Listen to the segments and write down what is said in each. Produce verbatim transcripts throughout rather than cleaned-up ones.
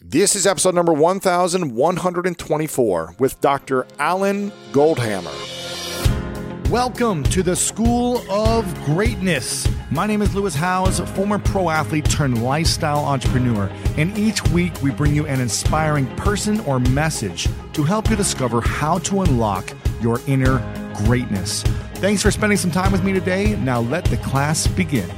This is episode number one thousand one hundred twenty-four with Doctor Alan Goldhamer. Welcome to the School of Greatness. My name is Lewis Howes, former pro athlete turned lifestyle entrepreneur. And each week we bring you an inspiring person or message to help you discover how to unlock your inner greatness. Thanks for spending some time with me today. Now let the class begin.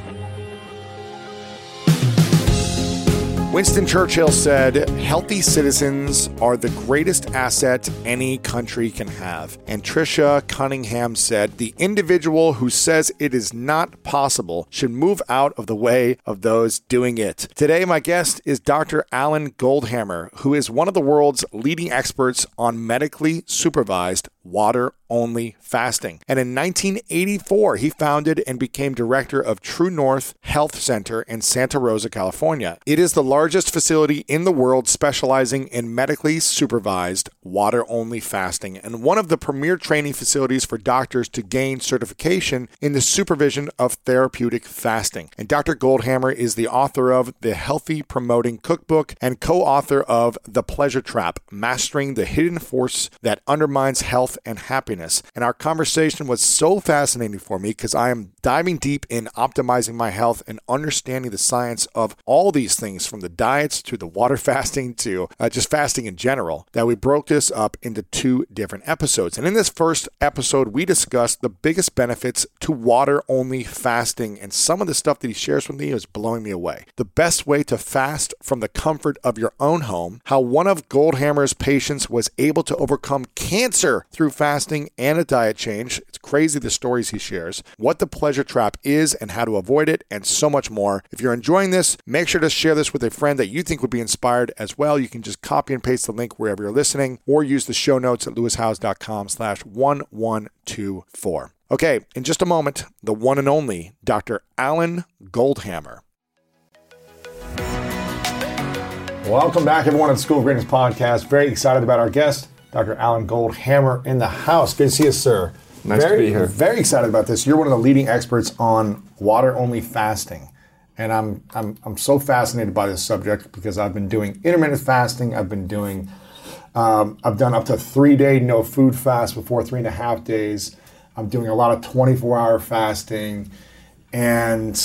Winston Churchill said, "Healthy citizens are the greatest asset any country can have." And Tricia Cunningham said, "The individual who says it is not possible should move out of the way of those doing it." Today, my guest is Doctor Alan Goldhamer, who is one of the world's leading experts on medically supervised water-only fasting. And in nineteen eighty-four, he founded and became director of True North Health Center in Santa Rosa, California. It is the largest facility in the world specializing in medically supervised water-only fasting and one of the premier training facilities for doctors to gain certification in the supervision of therapeutic fasting. And Doctor Goldhamer is the author of the Healthy Promoting Cookbook and co-author of The Pleasure Trap, Mastering the Hidden Force That Undermines Health and Happiness. And our conversation was so fascinating for me because I am diving deep in optimizing my health and understanding the science of all these things, from the diets to the water fasting to uh, just fasting in general, that we broke this up into two different episodes. And in this first episode, we discussed the biggest benefits to water-only fasting, and some of the stuff that he shares with me is blowing me away. The best way to fast from the comfort of your own home, how one of Goldhamer's patients was able to overcome cancer through fasting and a diet change. It's crazy the stories he shares, what the pleasure trap is and how to avoid it, and so much more. If you're enjoying this, make sure to share this with a friend that you think would be inspired as well. You can just copy and paste the link wherever you're listening, or use the show notes at lewis howes dot com slash one one two four. Okay, in just a moment, the one and only Doctor Alan Goldhamer. Welcome back, everyone, to the School of Greatness podcast. Very excited about our guest, Doctor Alan Goldhamer, in the house. Good to see you, sir. Nice very, to be here. Very excited about this. You're one of the leading experts on water-only fasting, and I'm I'm I'm so fascinated by this subject because I've been doing intermittent fasting. I've been doing um, I've done up to three-day no food fast before three and a half days. I'm doing a lot of twenty-four hour fasting, and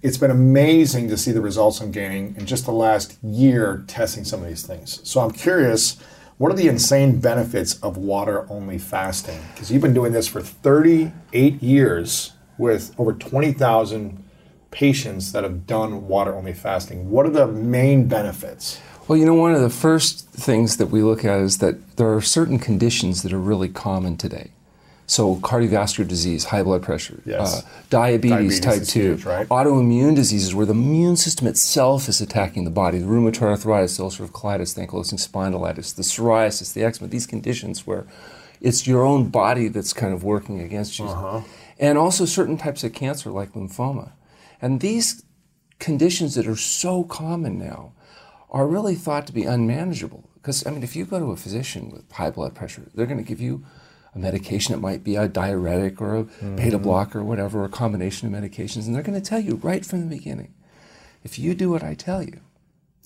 it's been amazing to see the results I'm gaining in just the last year testing some of these things. So I'm curious, what are the insane benefits of water-only fasting? Because you've been doing this for thirty-eight years with over twenty thousand patients that have done water-only fasting. What are the main benefits? Well, you know, one of the first things that we look at is that there are certain conditions that are really common today. So cardiovascular disease, high blood pressure, yes. uh, diabetes, diabetes type two, huge, right? Autoimmune diseases where the immune system itself is attacking the body, the rheumatoid arthritis, ulcerative colitis, the ankylosing spondylitis, the psoriasis, the eczema, these conditions where it's your own body that's kind of working against you. Uh-huh. And also certain types of cancer like lymphoma. And these conditions that are so common now are really thought to be unmanageable. Because, I mean, if you go to a physician with high blood pressure, they're going to give you a medication. It might be a diuretic or a mm-hmm. beta blocker or whatever, a combination of medications, and they're going to tell you right from the beginning, if you do what I tell you,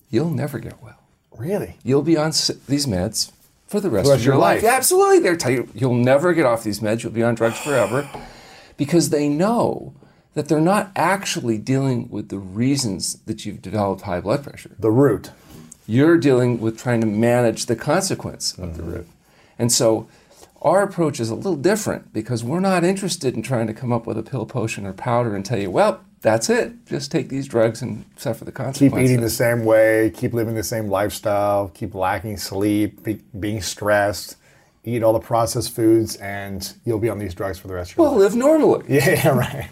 you'll never get well. Really? You'll be on these meds for the rest Throughout of your, your life. life. Yeah, absolutely. They'll tell you, you'll never get off these meds. You'll be on drugs forever, because they know that they're not actually dealing with the reasons that you've developed high blood pressure. The root. You're dealing with trying to manage the consequence mm-hmm. of the root. And so our approach is a little different, because we're not interested in trying to come up with a pill, potion, or powder and tell you, well, that's it. Just take these drugs and suffer the consequences. Keep eating the same way, keep living the same lifestyle, keep lacking sleep, be, being stressed, eat all the processed foods, and you'll be on these drugs for the rest of your well, life. Well, live normally. Yeah, yeah, right.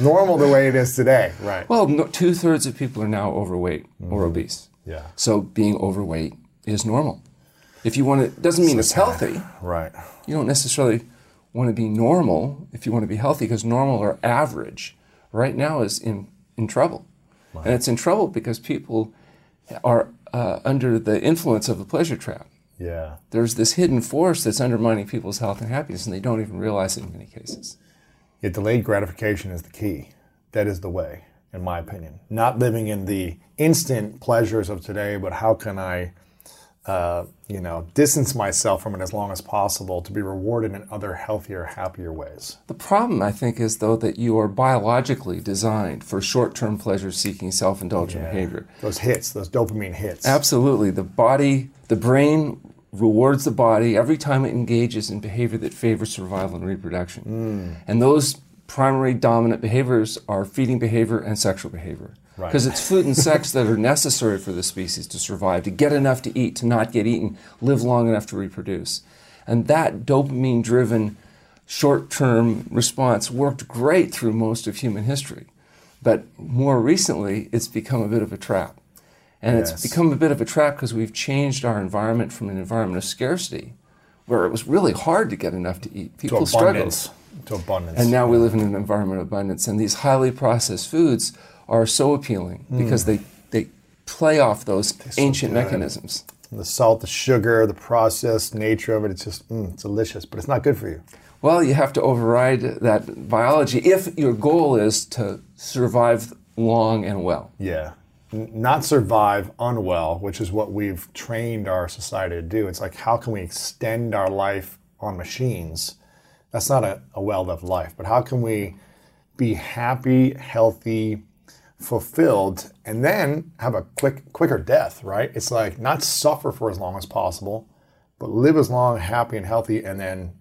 Normal the way it is today, right. Well, no, two-thirds of people are now overweight mm-hmm. or obese. Yeah. So being overweight is normal. If you want to, doesn't mean it's healthy. Right. You don't necessarily want to be normal if you want to be healthy, because normal or average right now is in, in trouble. Right. And it's in trouble because people are uh, under the influence of the pleasure trap. Yeah. There's this hidden force that's undermining people's health and happiness, and they don't even realize it in many cases. Yeah, delayed gratification is the key. That is the way. in my opinion. Not living in the instant pleasures of today, but how can I, uh, you know, distance myself from it as long as possible to be rewarded in other healthier, happier ways. The problem, I think, is, though, that you are biologically designed for short-term pleasure-seeking, self-indulgent yeah. behavior. Those hits, those dopamine hits. Absolutely. The body, the brain rewards the body every time it engages in behavior that favors survival and reproduction. Mm. And those primary dominant behaviors are feeding behavior and sexual behavior. Because right. it's food and sex that are necessary for the species to survive, to get enough to eat, to not get eaten, live long enough to reproduce. And that dopamine-driven short-term response worked great through most of human history. But more recently, it's become a bit of a trap. And yes. it's become a bit of a trap because we've changed our environment from an environment of scarcity, where it was really hard to get enough to eat. People struggled. To abundance. And now we live in an environment of abundance. And these highly processed foods are so appealing mm. because they, they play off those ancient so mechanisms. The salt, the sugar, the processed nature of it, it's just mm, it's delicious, but it's not good for you. Well, you have to override that biology if your goal is to survive long and well. Yeah. Not survive unwell, which is what we've trained our society to do. It's like, how can we extend our life on machines? That's not a, a well-lived life, but how can we be happy, healthy, fulfilled, and then have a quick, quicker death, right? It's like, not suffer for as long as possible, but live as long, happy and healthy, and then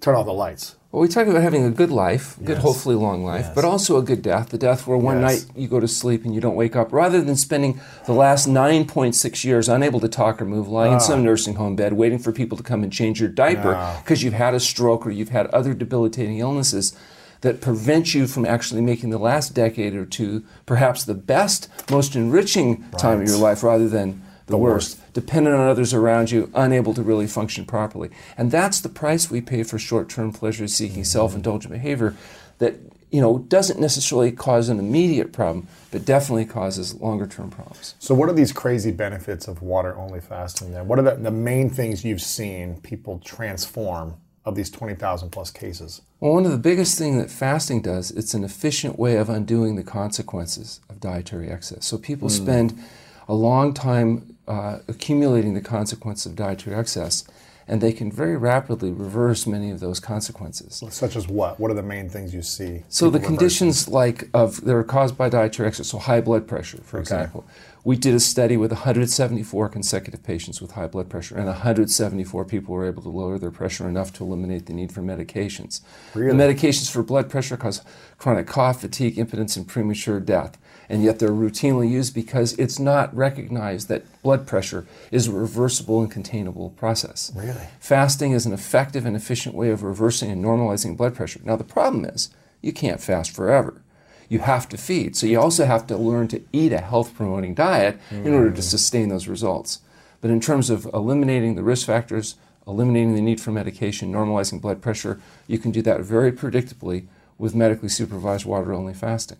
turn off the lights. Well, we talk about having a good life, good, yes. hopefully long life, yes. but also a good death, the death where one yes. night you go to sleep and you don't wake up, rather than spending the last nine point six years unable to talk or move, lying ah. in some nursing home bed, waiting for people to come and change your diaper because no. you've had a stroke or you've had other debilitating illnesses that prevent you from actually making the last decade or two perhaps the best, most enriching right. time of your life, rather than the, the worst. worst, dependent on others around you, unable to really function properly. And that's the price we pay for short-term pleasure-seeking, mm-hmm. self-indulgent behavior that, you know, doesn't necessarily cause an immediate problem, but definitely causes longer-term problems. So what are these crazy benefits of water-only fasting then? What are the, the main things you've seen people transform of these twenty thousand plus cases? Well, one of the biggest things that fasting does, it's an efficient way of undoing the consequences of dietary excess. So people mm. spend a long time uh, accumulating the consequence of dietary excess, and they can very rapidly reverse many of those consequences. Such as what? What are the main things you see? So the conditions reversing? like of that are caused by dietary excess, so high blood pressure, for okay. example. We did a study with one hundred seventy-four consecutive patients with high blood pressure, and one hundred seventy-four people were able to lower their pressure enough to eliminate the need for medications. Really? The medications for blood pressure cause chronic cough, fatigue, impotence, and premature death. And yet they're routinely used because it's not recognized that blood pressure is a reversible and containable process. Really? Fasting is an effective and efficient way of reversing and normalizing blood pressure. Now the problem is, you can't fast forever. You have to feed, so you also have to learn to eat a health-promoting diet mm. in order to sustain those results. But in terms of eliminating the risk factors, eliminating the need for medication, normalizing blood pressure, you can do that very predictably with medically supervised water-only fasting.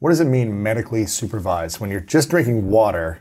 What does it mean, medically supervised? When you're just drinking water,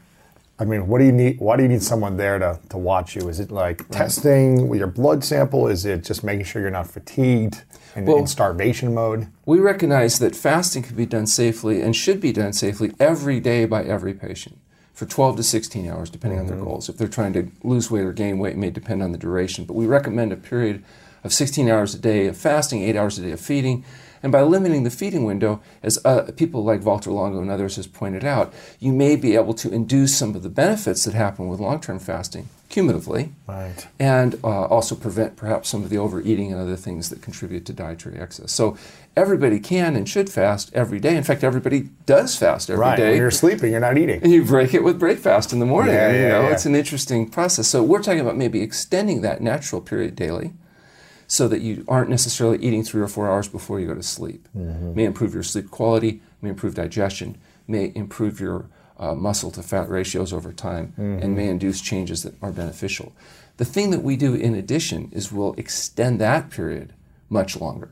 I mean, what do you need? Why do you need someone there to, to watch you? Is it like right. testing with your blood sample? Is it just making sure you're not fatigued and well, in starvation mode? We recognize that fasting can be done safely and should be done safely every day by every patient for twelve to sixteen hours, depending mm-hmm. on their goals. If they're trying to lose weight or gain weight, it may depend on the duration. But we recommend a period of sixteen hours a day of fasting, eight hours a day of feeding. And by limiting the feeding window, as uh, people like Valter Longo and others has pointed out, you may be able to induce some of the benefits that happen with long-term fasting cumulatively, right. and uh, also prevent perhaps some of the overeating and other things that contribute to dietary excess. So everybody can and should fast every day. In fact, everybody does fast every right. day. Right, when you're sleeping, you're not eating. And you break it with breakfast in the morning. Yeah, yeah, you know, yeah. It's an interesting process. So we're talking about maybe extending that natural period daily, so that you aren't necessarily eating three or four hours before you go to sleep. Mm-hmm. May improve your sleep quality, may improve digestion, may improve your uh, muscle to fat ratios over time, mm-hmm. and may induce changes that are beneficial. The thing that we do in addition is we'll extend that period much longer.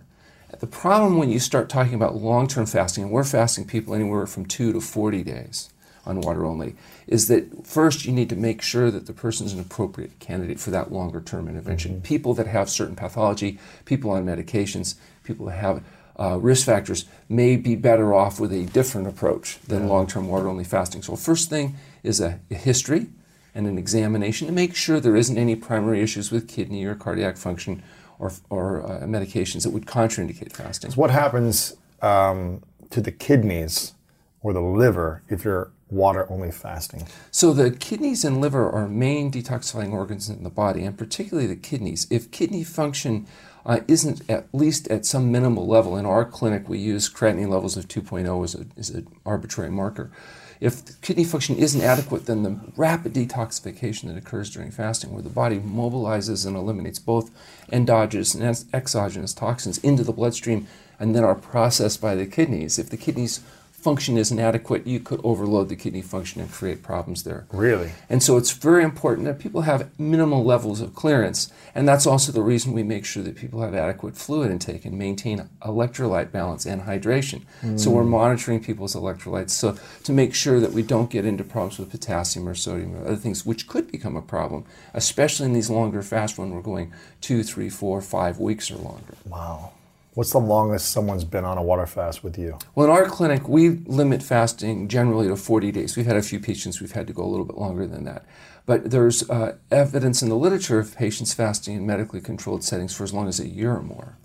The problem when you start talking about long-term fasting, and we're fasting people anywhere from two to forty days on water only, is that first you need to make sure that the person is an appropriate candidate for that longer term intervention. Mm-hmm. People that have certain pathology, people on medications, people that have uh, risk factors may be better off with a different approach than yeah. long-term water-only fasting. So first thing is a, a history and an examination to make sure there isn't any primary issues with kidney or cardiac function or, or uh, medications that would contraindicate fasting. So what happens um, to the kidneys or the liver if you're water-only fasting? So the kidneys and liver are main detoxifying organs in the body, and particularly the kidneys. If kidney function uh, isn't at least at some minimal level, in our clinic we use creatinine levels of two point oh as a, as an arbitrary marker. If kidney function isn't adequate, then the rapid detoxification that occurs during fasting, where the body mobilizes and eliminates both endogenous and exogenous toxins into the bloodstream and then are processed by the kidneys. If the kidneys function is inadequate, you could overload the kidney function and create problems there. Really? And so it's very important that people have minimal levels of clearance, and that's also the reason we make sure that people have adequate fluid intake and maintain electrolyte balance and hydration. Mm. So we're monitoring people's electrolytes so to make sure that we don't get into problems with potassium or sodium or other things, which could become a problem, especially in these longer fasts when we're going two, three, four, five weeks or longer. Wow. What's the longest someone's been on a water fast with you? Well, in our clinic, we limit fasting generally to forty days. We've had a few patients we've had to go a little bit longer than that. But there's uh, evidence in the literature of patients fasting in medically controlled settings for as long as a year or more.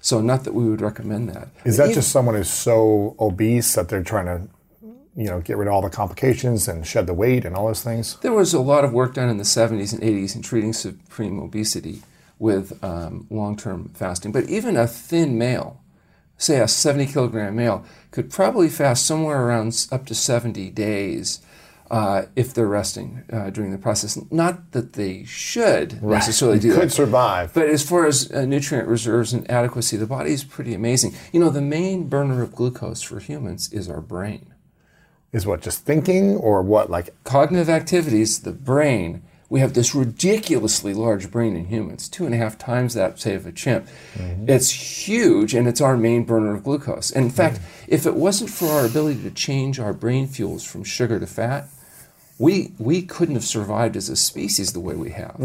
So not that we would recommend that. Is but that even, just someone who's so obese that they're trying to, you know, get rid of all the complications and shed the weight and all those things? There was a lot of work done in the seventies and eighties in treating supreme obesity with um, long-term fasting. But even a thin male, say a seventy kilogram male, could probably fast somewhere around up to seventy days uh, if they're resting uh, during the process. Not that they should right. necessarily do that. Could survive. But as far as uh, nutrient reserves and adequacy, the body is pretty amazing. You know, the main burner of glucose for humans is our brain. Is what, just thinking or what? Like cognitive activities, the brain. We have this ridiculously large brain in humans, two and a half times that, say, of a chimp. Mm-hmm. It's huge, and it's our main burner of glucose. And in fact, mm-hmm. if it wasn't for our ability to change our brain fuels from sugar to fat, we we couldn't have survived as a species the way we have.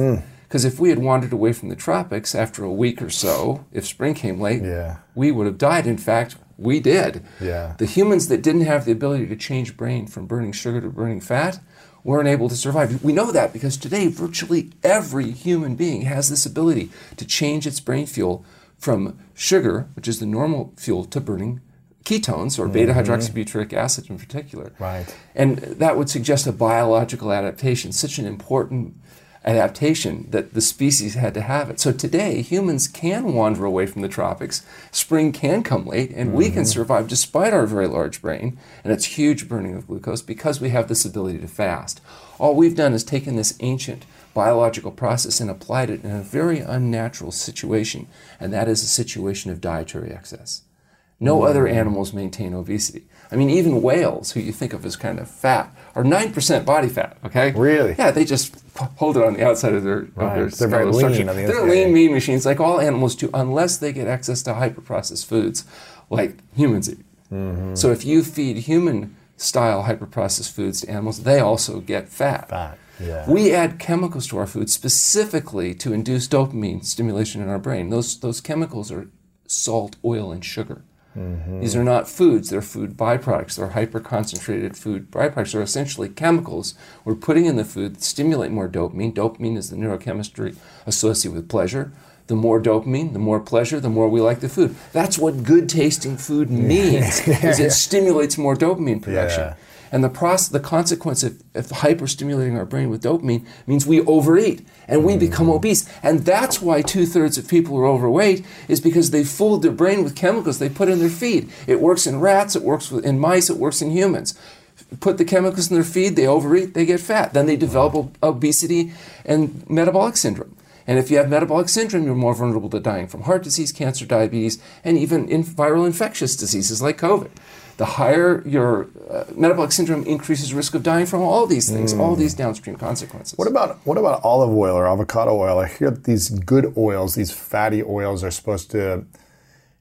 Because mm. if we had wandered away from the tropics after a week or so, if spring came late, yeah. we would have died. In fact, we did. Yeah. The humans that didn't have the ability to change brain from burning sugar to burning fat weren't able to survive. We know that because today virtually every human being has this ability to change its brain fuel from sugar, which is the normal fuel, to burning ketones or mm-hmm. beta-hydroxybutyric acid in particular. Right. And that would suggest a biological adaptation, such an important adaptation that the species had to have it. So today, humans can wander away from the tropics, spring can come late, and mm-hmm. we can survive despite our very large brain and its huge burning of glucose because we have this ability to fast. All we've done is taken this ancient biological process and applied it in a very unnatural situation, and that is a situation of dietary excess. No mm-hmm. other animals maintain obesity. I mean, even whales, who you think of as kind of fat, are nine percent body fat, okay? Really? Yeah, they just p- hold it on the outside of their, right. of their They're very lean. I mean, They're lean yeah. mean machines, like all animals do, unless they get access to hyper-processed foods like humans eat. Mm-hmm. So if you feed human-style hyper-processed foods to animals, they also get fat. Fat, yeah. We add chemicals to our food specifically to induce dopamine stimulation in our brain. Those, those chemicals are salt, oil, and sugar. Mm-hmm. These are not foods, they're food byproducts. They're hyper-concentrated food byproducts. They're essentially chemicals we're putting in the food that stimulate more dopamine. Dopamine is the neurochemistry associated with pleasure. The more dopamine, the more pleasure, the more we like the food. That's what good-tasting food means, yeah. is it stimulates more dopamine production. Yeah. And the process, the consequence of, of hyper-stimulating our brain with dopamine means we overeat and we mm. become obese. And that's why two-thirds of people who are overweight is because they fooled their brain with chemicals they put in their feed. It works in rats, it works in mice, it works in humans. Put the chemicals in their feed, they overeat, they get fat. Then they develop wow. obesity and metabolic syndrome. And if you have metabolic syndrome, you're more vulnerable to dying from heart disease, cancer, diabetes, and even in viral infectious diseases like COVID. The higher your uh, metabolic syndrome increases risk of dying from all these things, mm. all these downstream consequences. What about what about olive oil or avocado oil? I hear that these good oils, these fatty oils, are supposed to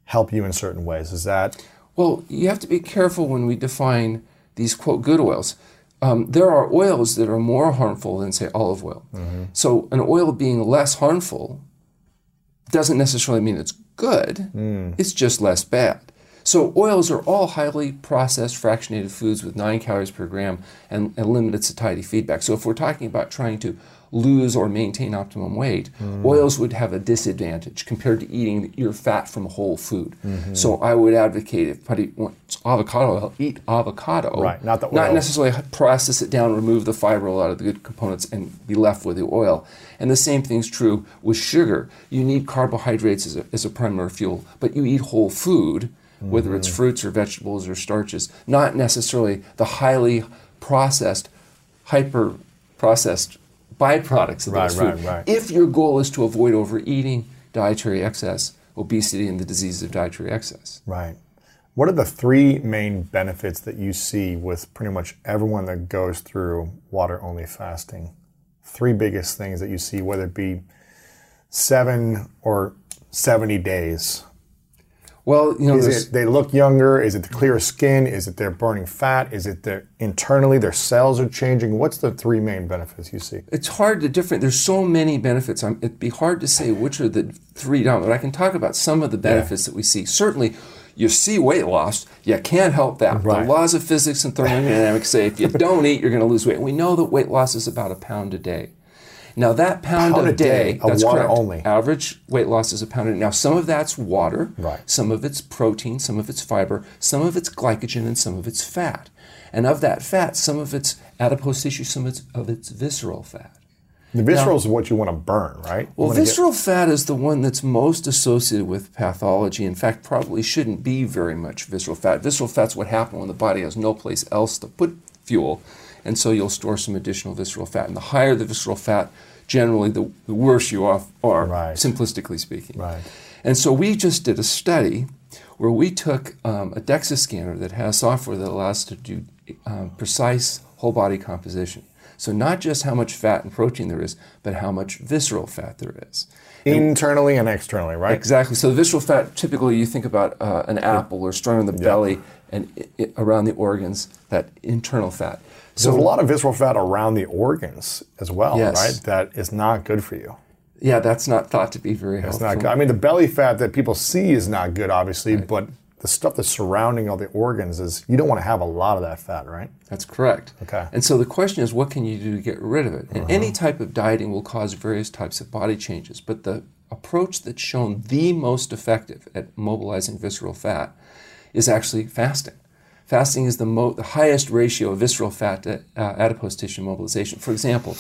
help you in certain ways. Is that? Well, you have to be careful when we define these, quote, good oils. Um, there are oils that are more harmful than, say, olive oil. Mm-hmm. So an oil being less harmful doesn't necessarily mean it's good, mm. it's just less bad. So oils are all highly processed, fractionated foods with nine calories per gram and a limited satiety feedback. So if we're talking about trying to lose or maintain optimum weight, mm. oils would have a disadvantage compared to eating your fat from whole food. Mm-hmm. So I would advocate if somebody wants avocado oil, eat avocado. Right, not the oil. Not necessarily process it down, remove the fiber, a lot of the good components, and be left with the oil. And the same thing's true with sugar. You need carbohydrates as a, as a primary fuel, but you eat whole food, whether it's fruits or vegetables or starches, not necessarily the highly processed, hyper-processed byproducts of those right, food. Right, right. If your goal is to avoid overeating, dietary excess, obesity, and the diseases of dietary excess. Right. What are the three main benefits that you see with pretty much everyone that goes through water-only fasting? Three biggest things that you see, whether it be seven or seventy days. Well, you know, is it they look younger? Is it the clearer skin? Is it they're burning fat? Is it that internally their cells are changing? What's the three main benefits you see? It's hard to different. There's so many benefits. I'm, it'd be hard to say which are the three dominant, but I can talk about some of the benefits yeah. that we see. Certainly, you see weight loss. You can't help that. Right. The laws of physics and thermodynamics say if you don't eat, you're going to lose weight. We know that weight loss is about a pound a day. Now that pound, pound a day, day that's water correct. Only. Average weight loss is a pound a day. Now some of that's water, right. some of it's protein, some of it's fiber, some of it's glycogen, and some of it's fat. And of that fat, some of it's adipose tissue, some of it's, of it's visceral fat. The visceral now, is what you want to burn, right? You well, visceral get... fat is the one that's most associated with pathology. In fact, probably shouldn't be very much visceral fat. Visceral fat's what happens when the body has no place else to put fuel. And so you'll store some additional visceral fat. And the higher the visceral fat, generally the, the worse you are, are right. simplistically speaking. Right. And so we just did a study where we took um, a DEXA scanner that has software that allows us to do um, precise whole body composition. So not just how much fat and protein there is, but how much visceral fat there is. Internally and externally, right? Exactly. So the visceral fat, typically you think about uh, an apple or strung on the yeah. belly and it, it, around the organs, that internal fat. So there's a lot of visceral fat around the organs as well, yes. right? That is not good for you. Yeah, that's not thought to be very helpful. It's not good. I mean, the belly fat that people see is not good, obviously, right. but the stuff that's surrounding all the organs is, you don't want to have a lot of that fat, right? That's correct. Okay. And so the question is, what can you do to get rid of it? And uh-huh. any type of dieting will cause various types of body changes, but the approach that's shown the most effective at mobilizing visceral fat is actually fasting. Fasting is the, mo- the highest ratio of visceral fat to uh, adipose tissue mobilization. For example,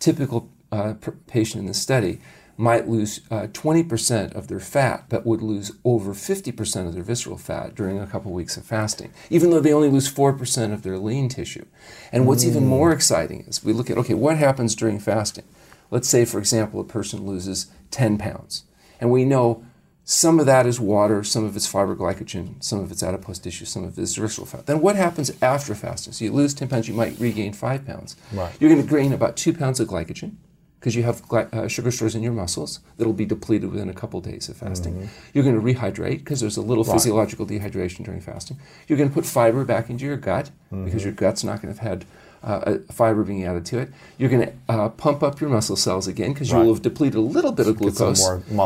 typical uh, per- patient in the study might lose uh, twenty percent of their fat, but would lose over fifty percent of their visceral fat during a couple weeks of fasting, even though they only lose four percent of their lean tissue. And what's mm. even more exciting is we look at, okay, what happens during fasting? Let's say, for example, a person loses ten pounds, and we know some of that is water, some of it's fiber glycogen, some of it's adipose tissue, some of it's visceral fat. Then what happens after fasting? So you lose ten pounds, you might regain five pounds. Right. You're going to gain about two pounds of glycogen because you have gly- uh, sugar stores in your muscles that'll be depleted within a couple days of fasting. Mm-hmm. You're going to rehydrate because there's a little right. physiological dehydration during fasting. You're going to put fiber back into your gut mm-hmm. because your gut's not going to have had Uh, fiber being added to it. You're going to uh, pump up your muscle cells again because right. you'll have depleted a little bit so of glucose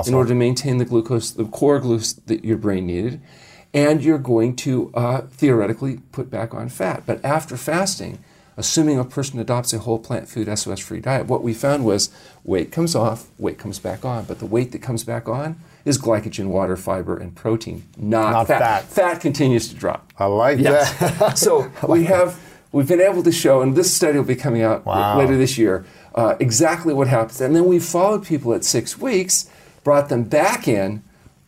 in order to maintain the glucose, the core glucose that your brain needed. And you're going to uh, theoretically put back on fat. But after fasting, assuming a person adopts a whole plant food S O S-free diet, what we found was weight comes off, weight comes back on. But the weight that comes back on is glycogen, water, fiber, and protein, not, not fat. fat. Fat continues to drop. I like yes. that. So like we have... We've been able to show, and this study will be coming out wow. later this year, uh, exactly what happens. And then we followed people at six weeks, brought them back in,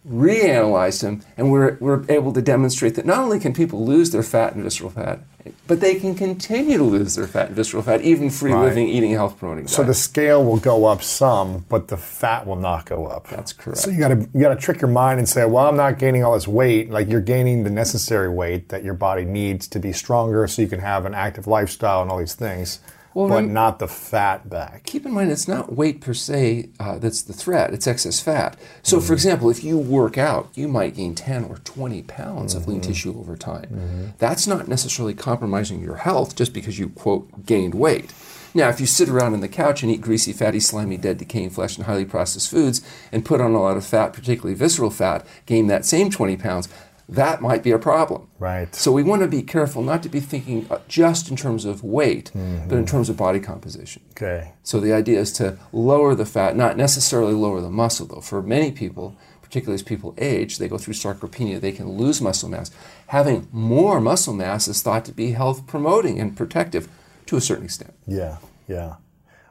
reanalyzed them, and we're, we're able to demonstrate that not only can people lose their fat and visceral fat, but they can continue to lose their fat and visceral fat, even free right. living, eating, health promoting. So diet. The scale will go up some, but the fat will not go up. That's correct. So you got to you got to trick your mind and say, well, I'm not gaining all this weight. Like you're gaining the necessary weight that your body needs to be stronger, so you can have an active lifestyle and all these things. Well, but not the fat back. Keep in mind, it's not weight per se uh, that's the threat. It's excess fat. So, mm-hmm. for example, if you work out, you might gain ten or twenty pounds mm-hmm. of lean tissue over time. Mm-hmm. That's not necessarily compromising your health just because you, quote, gained weight. Now, if you sit around on the couch and eat greasy, fatty, slimy, dead, decaying flesh and highly processed foods and put on a lot of fat, particularly visceral fat, gain that same twenty pounds, that might be a problem. Right. So we want to be careful not to be thinking just in terms of weight, mm-hmm. but in terms of body composition. Okay. So the idea is to lower the fat, not necessarily lower the muscle, though. For many people, particularly as people age, they go through sarcopenia, they can lose muscle mass. Having more muscle mass is thought to be health-promoting and protective to a certain extent. Yeah, yeah.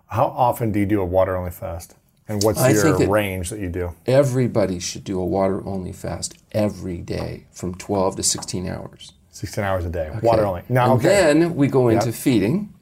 How often do you do a water-only fast? And what's I your that range that you do? Everybody should do a water-only fast every day from twelve to sixteen hours. sixteen hours a day, okay. Water-only. Now, okay. Then we go into yep. feeding.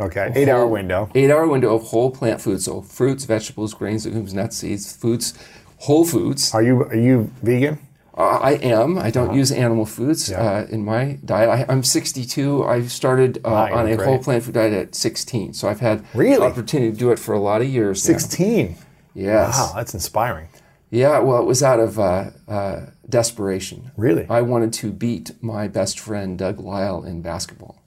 Okay, eight-hour window. Eight-hour window of whole plant foods, so fruits, vegetables, grains, legumes, nuts, seeds, foods, whole foods. Are you are you vegan? Uh, I am. I don't uh-huh. use animal foods yeah. uh, in my diet. I, I'm sixty-two. I started uh, ah, on a great. whole plant food diet at sixteen, so I've had really? the opportunity to do it for a lot of years. sixteen? Yes. Wow, that's inspiring. Yeah, well, it was out of uh, uh, desperation. Really? I wanted to beat my best friend, Doug Lyle, in basketball.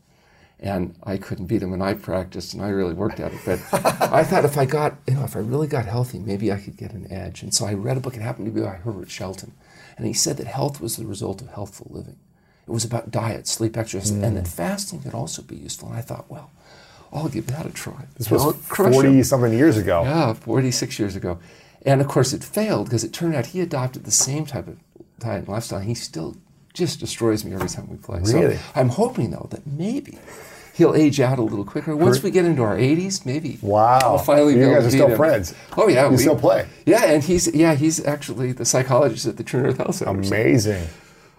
And I couldn't beat him, and I practiced, and I really worked at it. But I thought if I got, you know, if I really got healthy, maybe I could get an edge. And so I read a book, it happened to be by Herbert Shelton. And he said that health was the result of healthful living. It was about diet, sleep, exercise, mm. and that fasting could also be useful. And I thought, well, I'll give that a try. This was forty-something years ago. Yeah, forty-six years ago. And, of course, it failed because it turned out he adopted the same type of diet and lifestyle. He still just destroys me every time we play. Really? So I'm hoping, though, that maybe he'll age out a little quicker. Once we get into our eighties, maybe. Wow. I'll finally be able to beat him. You guys are still friends. Oh, yeah. You we, still play. Yeah, and he's yeah he's actually the psychologist at the True North Health Center. Amazing. So.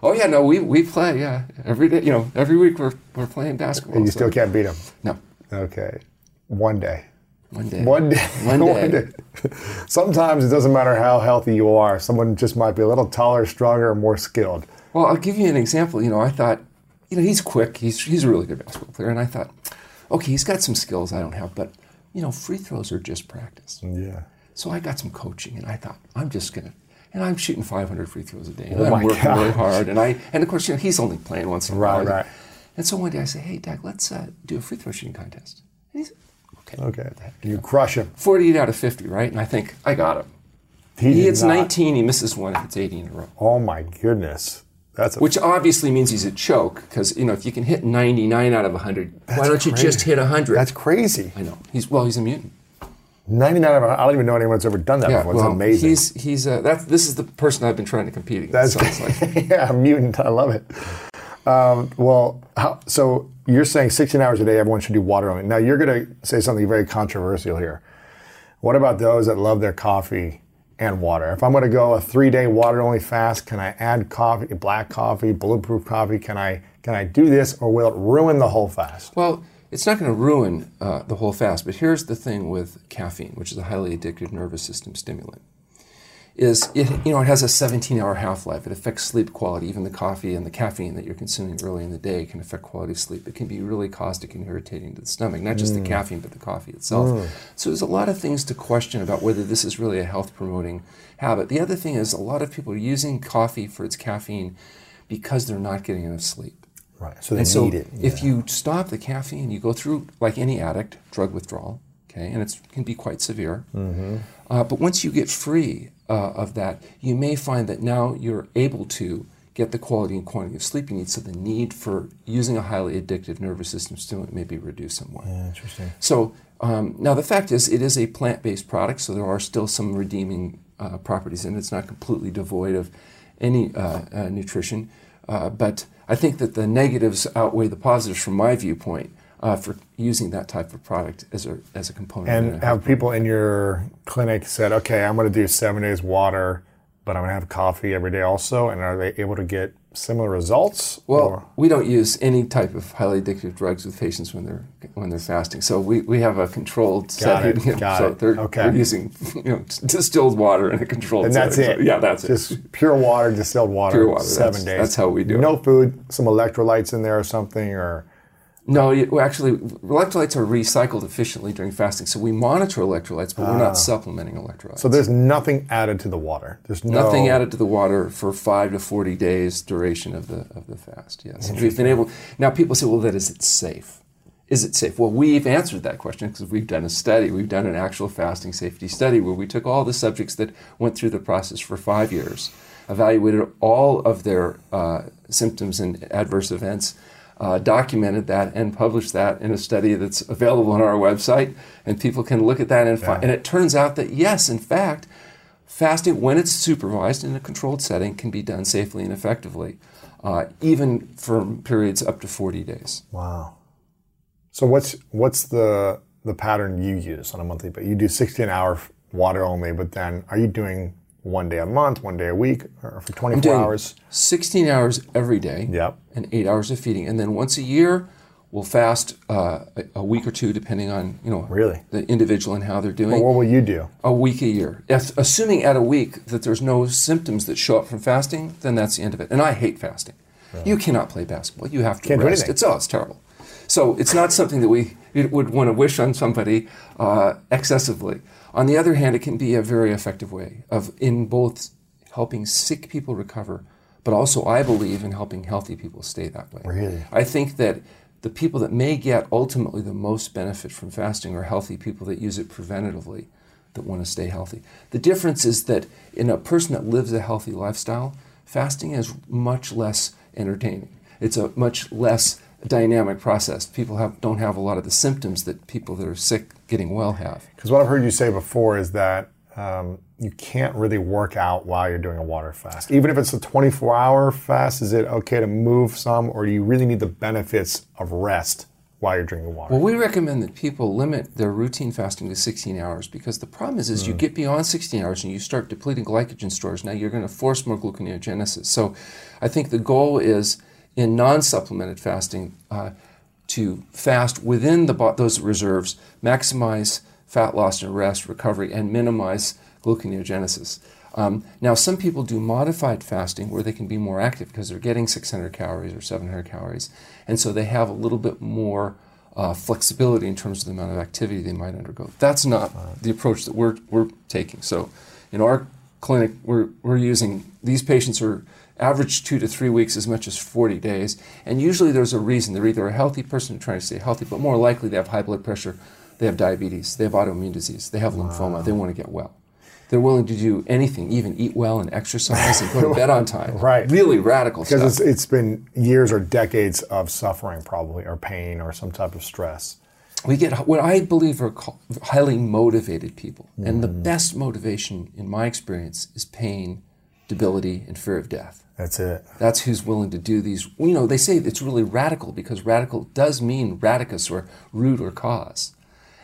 Oh, yeah, no, we we play, yeah. Every day, you know, every week we're we're playing basketball. And you so. still can't beat him? No. Okay. One day. One day. One day. One day. One day. Sometimes it doesn't matter how healthy you are. Someone just might be a little taller, stronger, more skilled. Well, I'll give you an example. You know, I thought, you know, he's quick. He's he's a really good basketball player. And I thought, okay, he's got some skills I don't have, but, you know, free throws are just practice. Yeah. So I got some coaching, and I thought, I'm just going to, and I'm shooting five hundred free throws a day. And oh I'm working God. really hard. And, I, and, of course, you know, he's only playing once in a while. Right, right. And so one day I say, hey, Doug, let's uh, do a free throw shooting contest. And he's okay. Okay. You crush him. forty-eight out of fifty, right? And I think, I got him. He, he hits not. nineteen, he misses one, if it's eighty in a row. Oh, my goodness. That's a Which obviously means he's a choke, because, you know, if you can hit ninety-nine out of one hundred, that's why don't crazy. you just hit one hundred? That's crazy. I know. He's Well, he's a mutant. ninety-nine out of one hundred. I don't even know anyone that's ever done that yeah, before. It's well, amazing. He's, he's, uh, that's, this is the person I've been trying to compete against. That's, so it's like, yeah, a mutant. I love it. Um, well, how, so you're saying sixteen hours a day, everyone should do water only. Now, you're going to say something very controversial here. What about those that love their coffee and water? If I'm going to go a three-day water-only fast, can I add coffee, black coffee, bulletproof coffee? Can I can I do this, or will it ruin the whole fast? Well, it's not going to ruin uh, the whole fast, but here's the thing with caffeine, which is a highly addictive nervous system stimulant. Is it, you know, it has a seventeen hour half-life. It affects sleep quality. Even the coffee and the caffeine that you're consuming early in the day can affect quality of sleep. It can be really caustic and irritating to the stomach, not just mm. the caffeine, but the coffee itself. Mm. So there's a lot of things to question about whether this is really a health-promoting habit. The other thing is a lot of people are using coffee for its caffeine because they're not getting enough sleep. Right, so they and so need it. Yeah. If you stop the caffeine, you go through, like any addict, drug withdrawal, okay, and it can be quite severe. Mm-hmm. Uh, but once you get free uh, of that, you may find that now you're able to get the quality and quantity of sleep you need, so the need for using a highly addictive nervous system stimulant may be reduced somewhat. Yeah, interesting. So um, now the fact is, it is a plant-based product, so there are still some redeeming uh, properties in it. It's not completely devoid of any uh, uh, nutrition, uh, but I think that the negatives outweigh the positives from my viewpoint. Uh, for using that type of product as a as a component. And have people in your clinic said, okay, I'm going to do seven days water, but I'm going to have coffee every day also, and are they able to get similar results? Well, or? we don't use any type of highly addictive drugs with patients when they're when they're fasting. So we, we have a controlled setting. Got it, got so they're, okay. they're using you know, distilled water in a controlled and setting. And that's it. So, yeah, that's Just it. Just pure water, distilled water, pure water seven that's, days. That's how we do no it. No food, some electrolytes in there or something, or... No, you, actually, electrolytes are recycled efficiently during fasting, so we monitor electrolytes, but ah. we're not supplementing electrolytes. So there's nothing added to the water. There's no... nothing added to the water for five to forty days duration of the of the fast. Yes, and we've been able. Now people say, well, that is it safe? Is it safe? Well, we've answered that question because we've done a study. We've done an actual fasting safety study where we took all the subjects that went through the process for five years, evaluated all of their uh, symptoms and adverse events, uh, documented that, and published that in a study that's available on our website, and people can look at that and find. Yeah. And it turns out that, yes, in fact, fasting, when it's supervised in a controlled setting, can be done safely and effectively, uh, even for periods up to forty days. Wow. So what's what's the the pattern you use on a monthly basis? You do sixteen hour water only, but then are you doing one day a month, one day a week, or for twenty-four I'm doing hours? sixteen hours every day, yep, and eight hours of feeding, and then once a year we'll fast uh, a, a week or two, depending on you know really? the individual and how they're doing. Well, what will you do? A week a year, if, assuming at a week that there's no symptoms that show up from fasting, then that's the end of it. And I hate fasting. Really? You cannot play basketball. You have to Can't rest. Do it's oh, it's terrible. So it's not something that we would want to wish on somebody uh, excessively. On the other hand, it can be a very effective way of in both helping sick people recover, but also I believe in helping healthy people stay that way. Really? I think that the people that may get ultimately the most benefit from fasting are healthy people that use it preventatively, that want to stay healthy. The difference is that in a person that lives a healthy lifestyle, fasting is much less entertaining. It's a much less dynamic process. People have don't have a lot of the symptoms that people that are sick getting well have. Because what I've heard you say before is that um, you can't really work out while you're doing a water fast. Even if it's a twenty-four hour fast, is it okay to move some, or do you really need the benefits of rest while you're drinking water? Well, we recommend that people limit their routine fasting to sixteen hours, because the problem is, is mm. you get beyond sixteen hours and you start depleting glycogen stores. Now you're going to force more gluconeogenesis. So I think the goal is in non-supplemented fasting, uh, to fast within the bo- those reserves, maximize fat loss and rest, recovery, and minimize gluconeogenesis. Um, now, some people do modified fasting where they can be more active because they're getting six hundred calories or seven hundred calories, and so they have a little bit more uh, flexibility in terms of the amount of activity they might undergo. That's not uh, the approach that we're we're taking. So, in our clinic, we're we're using these patients are average two to three weeks, as much as forty days. And usually there's a reason. They're either a healthy person trying to stay healthy, but more likely they have high blood pressure, they have diabetes, they have autoimmune disease, they have wow. lymphoma, they want to get well. They're willing to do anything, even eat well and exercise and go to bed on time. Right. Really radical stuff. Because it's, it's been years or decades of suffering probably, or pain, or some type of stress. We get what I believe are highly motivated people. Mm. And the best motivation, in my experience, is pain, debility, and fear of death. That's it. That's who's willing to do these. You know, they say it's really radical because radical does mean radicus, or root, or cause.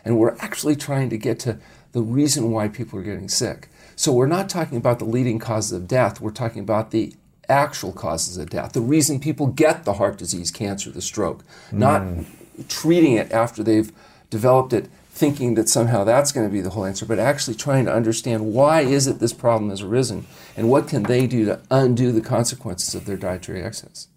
And we're actually trying to get to the reason why people are getting sick. So we're not talking about the leading causes of death. We're talking about the actual causes of death, the reason people get the heart disease, cancer, the stroke, mm. not treating it after they've developed it, thinking that somehow that's going to be the whole answer, but actually trying to understand why is it this problem has arisen, and what can they do to undo the consequences of their dietary excess.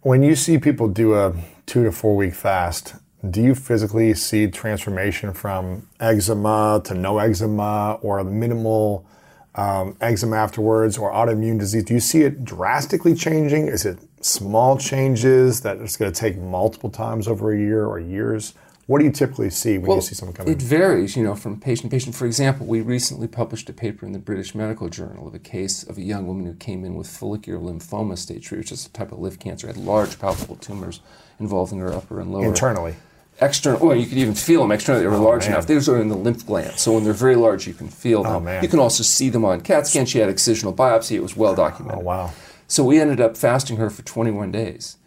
When you see people do a two to four week fast, do you physically see transformation from eczema to no eczema, or minimal um, eczema afterwards, or autoimmune disease? Do you see it drastically changing? Is it small changes that it's going to take multiple times over a year or years? What do you typically see when well, you see someone coming? It varies, you know, from patient to patient. For example, we recently published a paper in the British Medical Journal of a case of a young woman who came in with follicular lymphoma stage three, which is a type of liver cancer, had large palpable tumors involving her upper and lower. Internally? External. Well, you could even feel them externally. They were oh, large man. enough. These are in the lymph gland, so when they're very large, you can feel them. Oh, man. You can also see them on CAT scan. She had excisional biopsy. It was well documented. Oh, wow. So we ended up fasting her for twenty-one days.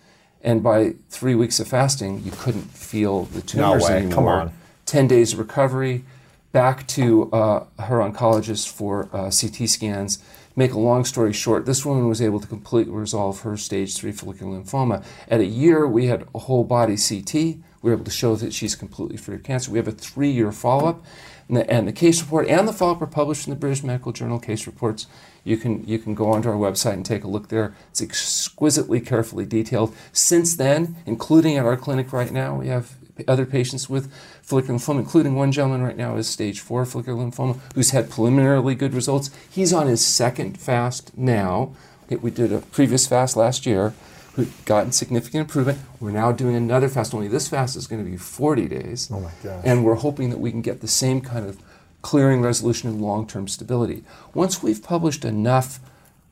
And by three weeks of fasting, you couldn't feel the tumors no way. anymore. Come on. ten days recovery, back to uh, her oncologist for uh, C T scans. Make a long story short, this woman was able to completely resolve her stage three follicular lymphoma. At a year, we had a whole body C T. We were able to show that she's completely free of cancer. We have a three-year follow-up. And the, and the case report and the follow-up are published in the British Medical Journal case reports. You can you can go onto our website and take a look there. It's exquisitely carefully detailed. Since then, including at our clinic right now, we have other patients with follicular lymphoma, including one gentleman right now is stage four follicular lymphoma, who's had preliminarily good results. He's on his second fast now. We did a previous fast last year. who gotten significant improvement. We're now doing another fast, only this fast is going to be forty days. Oh my gosh. And we're hoping that we can get the same kind of clearing, resolution, and long-term stability. Once we've published enough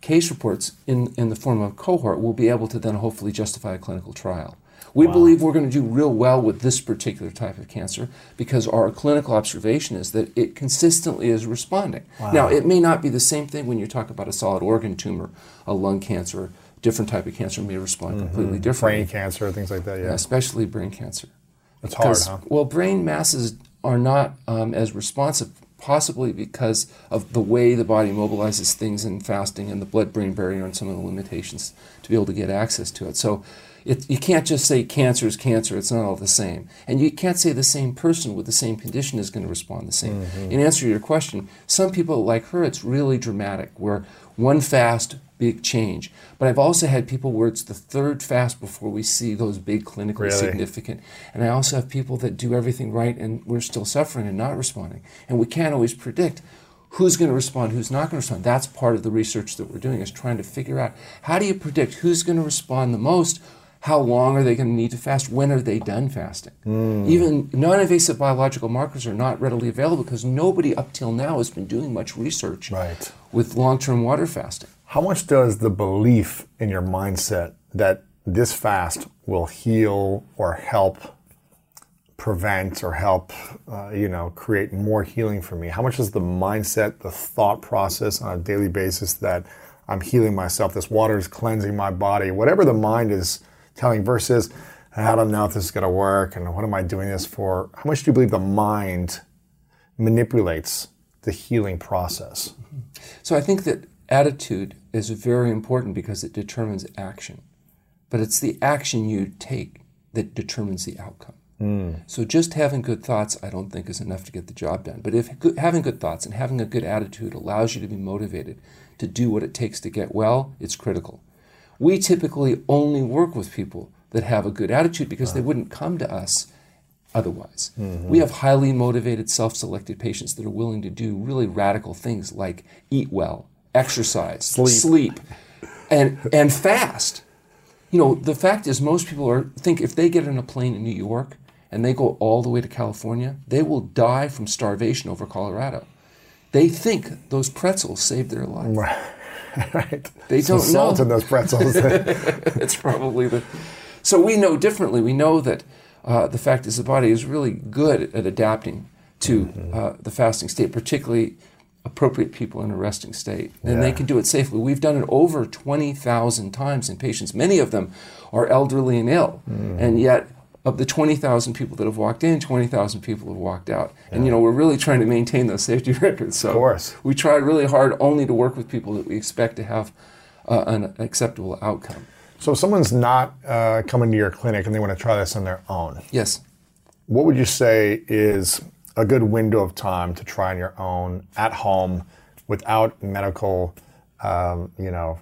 case reports in, in the form of a cohort, we'll be able to then hopefully justify a clinical trial. We wow. believe we're going to do real well with this particular type of cancer because our clinical observation is that it consistently is responding. Wow. Now, it may not be the same thing when you talk about a solid organ tumor, a lung cancer, different type of cancer may respond mm-hmm. completely differently. Brain cancer, things like that, yeah. yeah especially brain cancer. It's hard, huh? Well, brain masses are not um, as responsive, possibly because of the way the body mobilizes things in fasting and the blood-brain barrier and some of the limitations to be able to get access to it. So it, you can't just say cancer is cancer. It's not all the same. And you can't say the same person with the same condition is going to respond the same. Mm-hmm. In answer to your question, some people like her, it's really dramatic, where one fast, big change. But I've also had people where it's the third fast before we see those big clinically really? significant. And I also have people that do everything right and we're still suffering and not responding. And we can't always predict who's going to respond, who's not going to respond. That's part of the research that we're doing, is trying to figure out how do you predict who's going to respond the most, how long are they going to need to fast, when are they done fasting. Mm. Even non-invasive biological markers are not readily available because nobody up till now has been doing much research right. with long-term water fasting. How much does the belief in your mindset that this fast will heal or help prevent or help, uh, you know, create more healing for me? How much does the mindset, the thought process on a daily basis that I'm healing myself, this water is cleansing my body, whatever the mind is telling versus, I don't know if this is going to work and what am I doing this for? How much do you believe the mind manipulates the healing process? So I think that attitude is very important because it determines action. But it's the action you take that determines the outcome. Mm. So just having good thoughts, I don't think, is enough to get the job done. But if good, having good thoughts and having a good attitude allows you to be motivated to do what it takes to get well, it's critical. We typically only work with people that have a good attitude because they wouldn't come to us otherwise. Mm-hmm. We have highly motivated, self-selected patients that are willing to do really radical things like eat well, exercise, sleep, sleep and and fast. You know, the fact is most people are think if they get on a plane in New York and they go all the way to California, they will die from starvation over Colorado. They think those pretzels saved their life. Right. right. They Some don't salt know. in those pretzels. It's probably the... So we know differently. We know that uh, the fact is the body is really good at adapting to mm-hmm. uh, the fasting state, particularly appropriate people in a resting state, and yeah. they can do it safely. We've done it over twenty thousand times in patients. Many of them are elderly and ill, mm. and yet of the twenty thousand people that have walked in, twenty thousand people have walked out. Yeah. And you know, we're really trying to maintain those safety records. So of course. We try really hard only to work with people that we expect to have uh, an acceptable outcome. So if someone's not uh, coming to your clinic and they want to try this on their own, yes, what would you say is a good window of time to try on your own at home without medical, um, you know,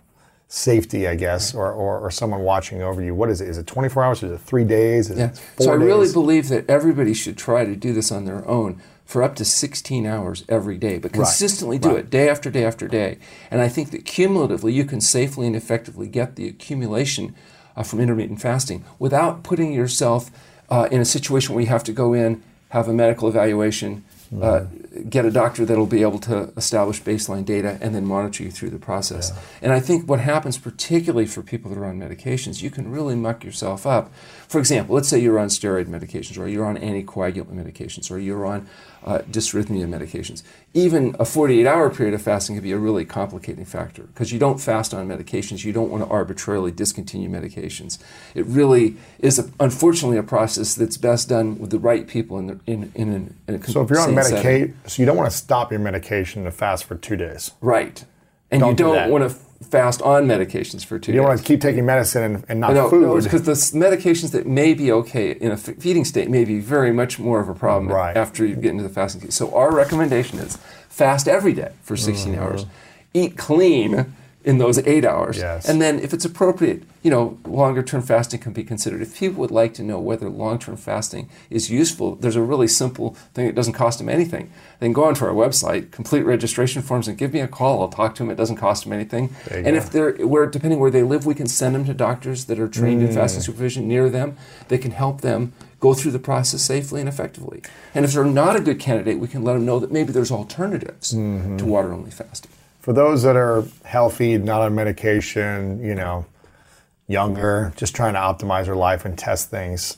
safety, I guess, or, or, or someone watching over you? What is it? Is it twenty-four hours? Is it three days? Is yeah. it four days? So I days? really believe that everybody should try to do this on their own for up to sixteen hours every day, but consistently right. do right. it day after day after day. And I think that cumulatively you can safely and effectively get the accumulation uh, from intermittent fasting without putting yourself uh, in a situation where you have to go in, have a medical evaluation, uh, get a doctor that'll be able to establish baseline data and then monitor you through the process. Yeah. And I think what happens particularly for people that are on medications, you can really muck yourself up. For example, let's say you're on steroid medications or you're on anticoagulant medications or you're on uh, dysrhythmia medications. Even a forty-eight hour period of fasting can be a really complicating factor because you don't fast on medications. You don't want to arbitrarily discontinue medications. It really is, a, unfortunately, a process that's best done with the right people in, the, in, in, an, in a So if you're on Medicaid, so you don't want to stop your medication to fast for two days. Right. And don't you don't do want to fast on medications for two you days. You don't want to keep taking medicine and, and not no, food. Because no, the medications that may be okay in a feeding state may be very much more of a problem right. after you get into the fasting state. So our recommendation is fast every day for sixteen mm-hmm. hours. Eat clean. in those eight hours. Yes. And then if it's appropriate, you know, longer-term fasting can be considered. If people would like to know whether long-term fasting is useful, there's a really simple thing that doesn't cost them anything. Then go onto our website, complete registration forms, and give me a call. I'll talk to them. It doesn't cost them anything. And go. If they're, where, depending where they live, we can send them to doctors that are trained mm. in fasting supervision near them. They can help them go through the process safely and effectively. And if they're not a good candidate, we can let them know that maybe there's alternatives mm-hmm. to water-only fasting. For those that are healthy, not on medication, you know, younger, just trying to optimize their life and test things,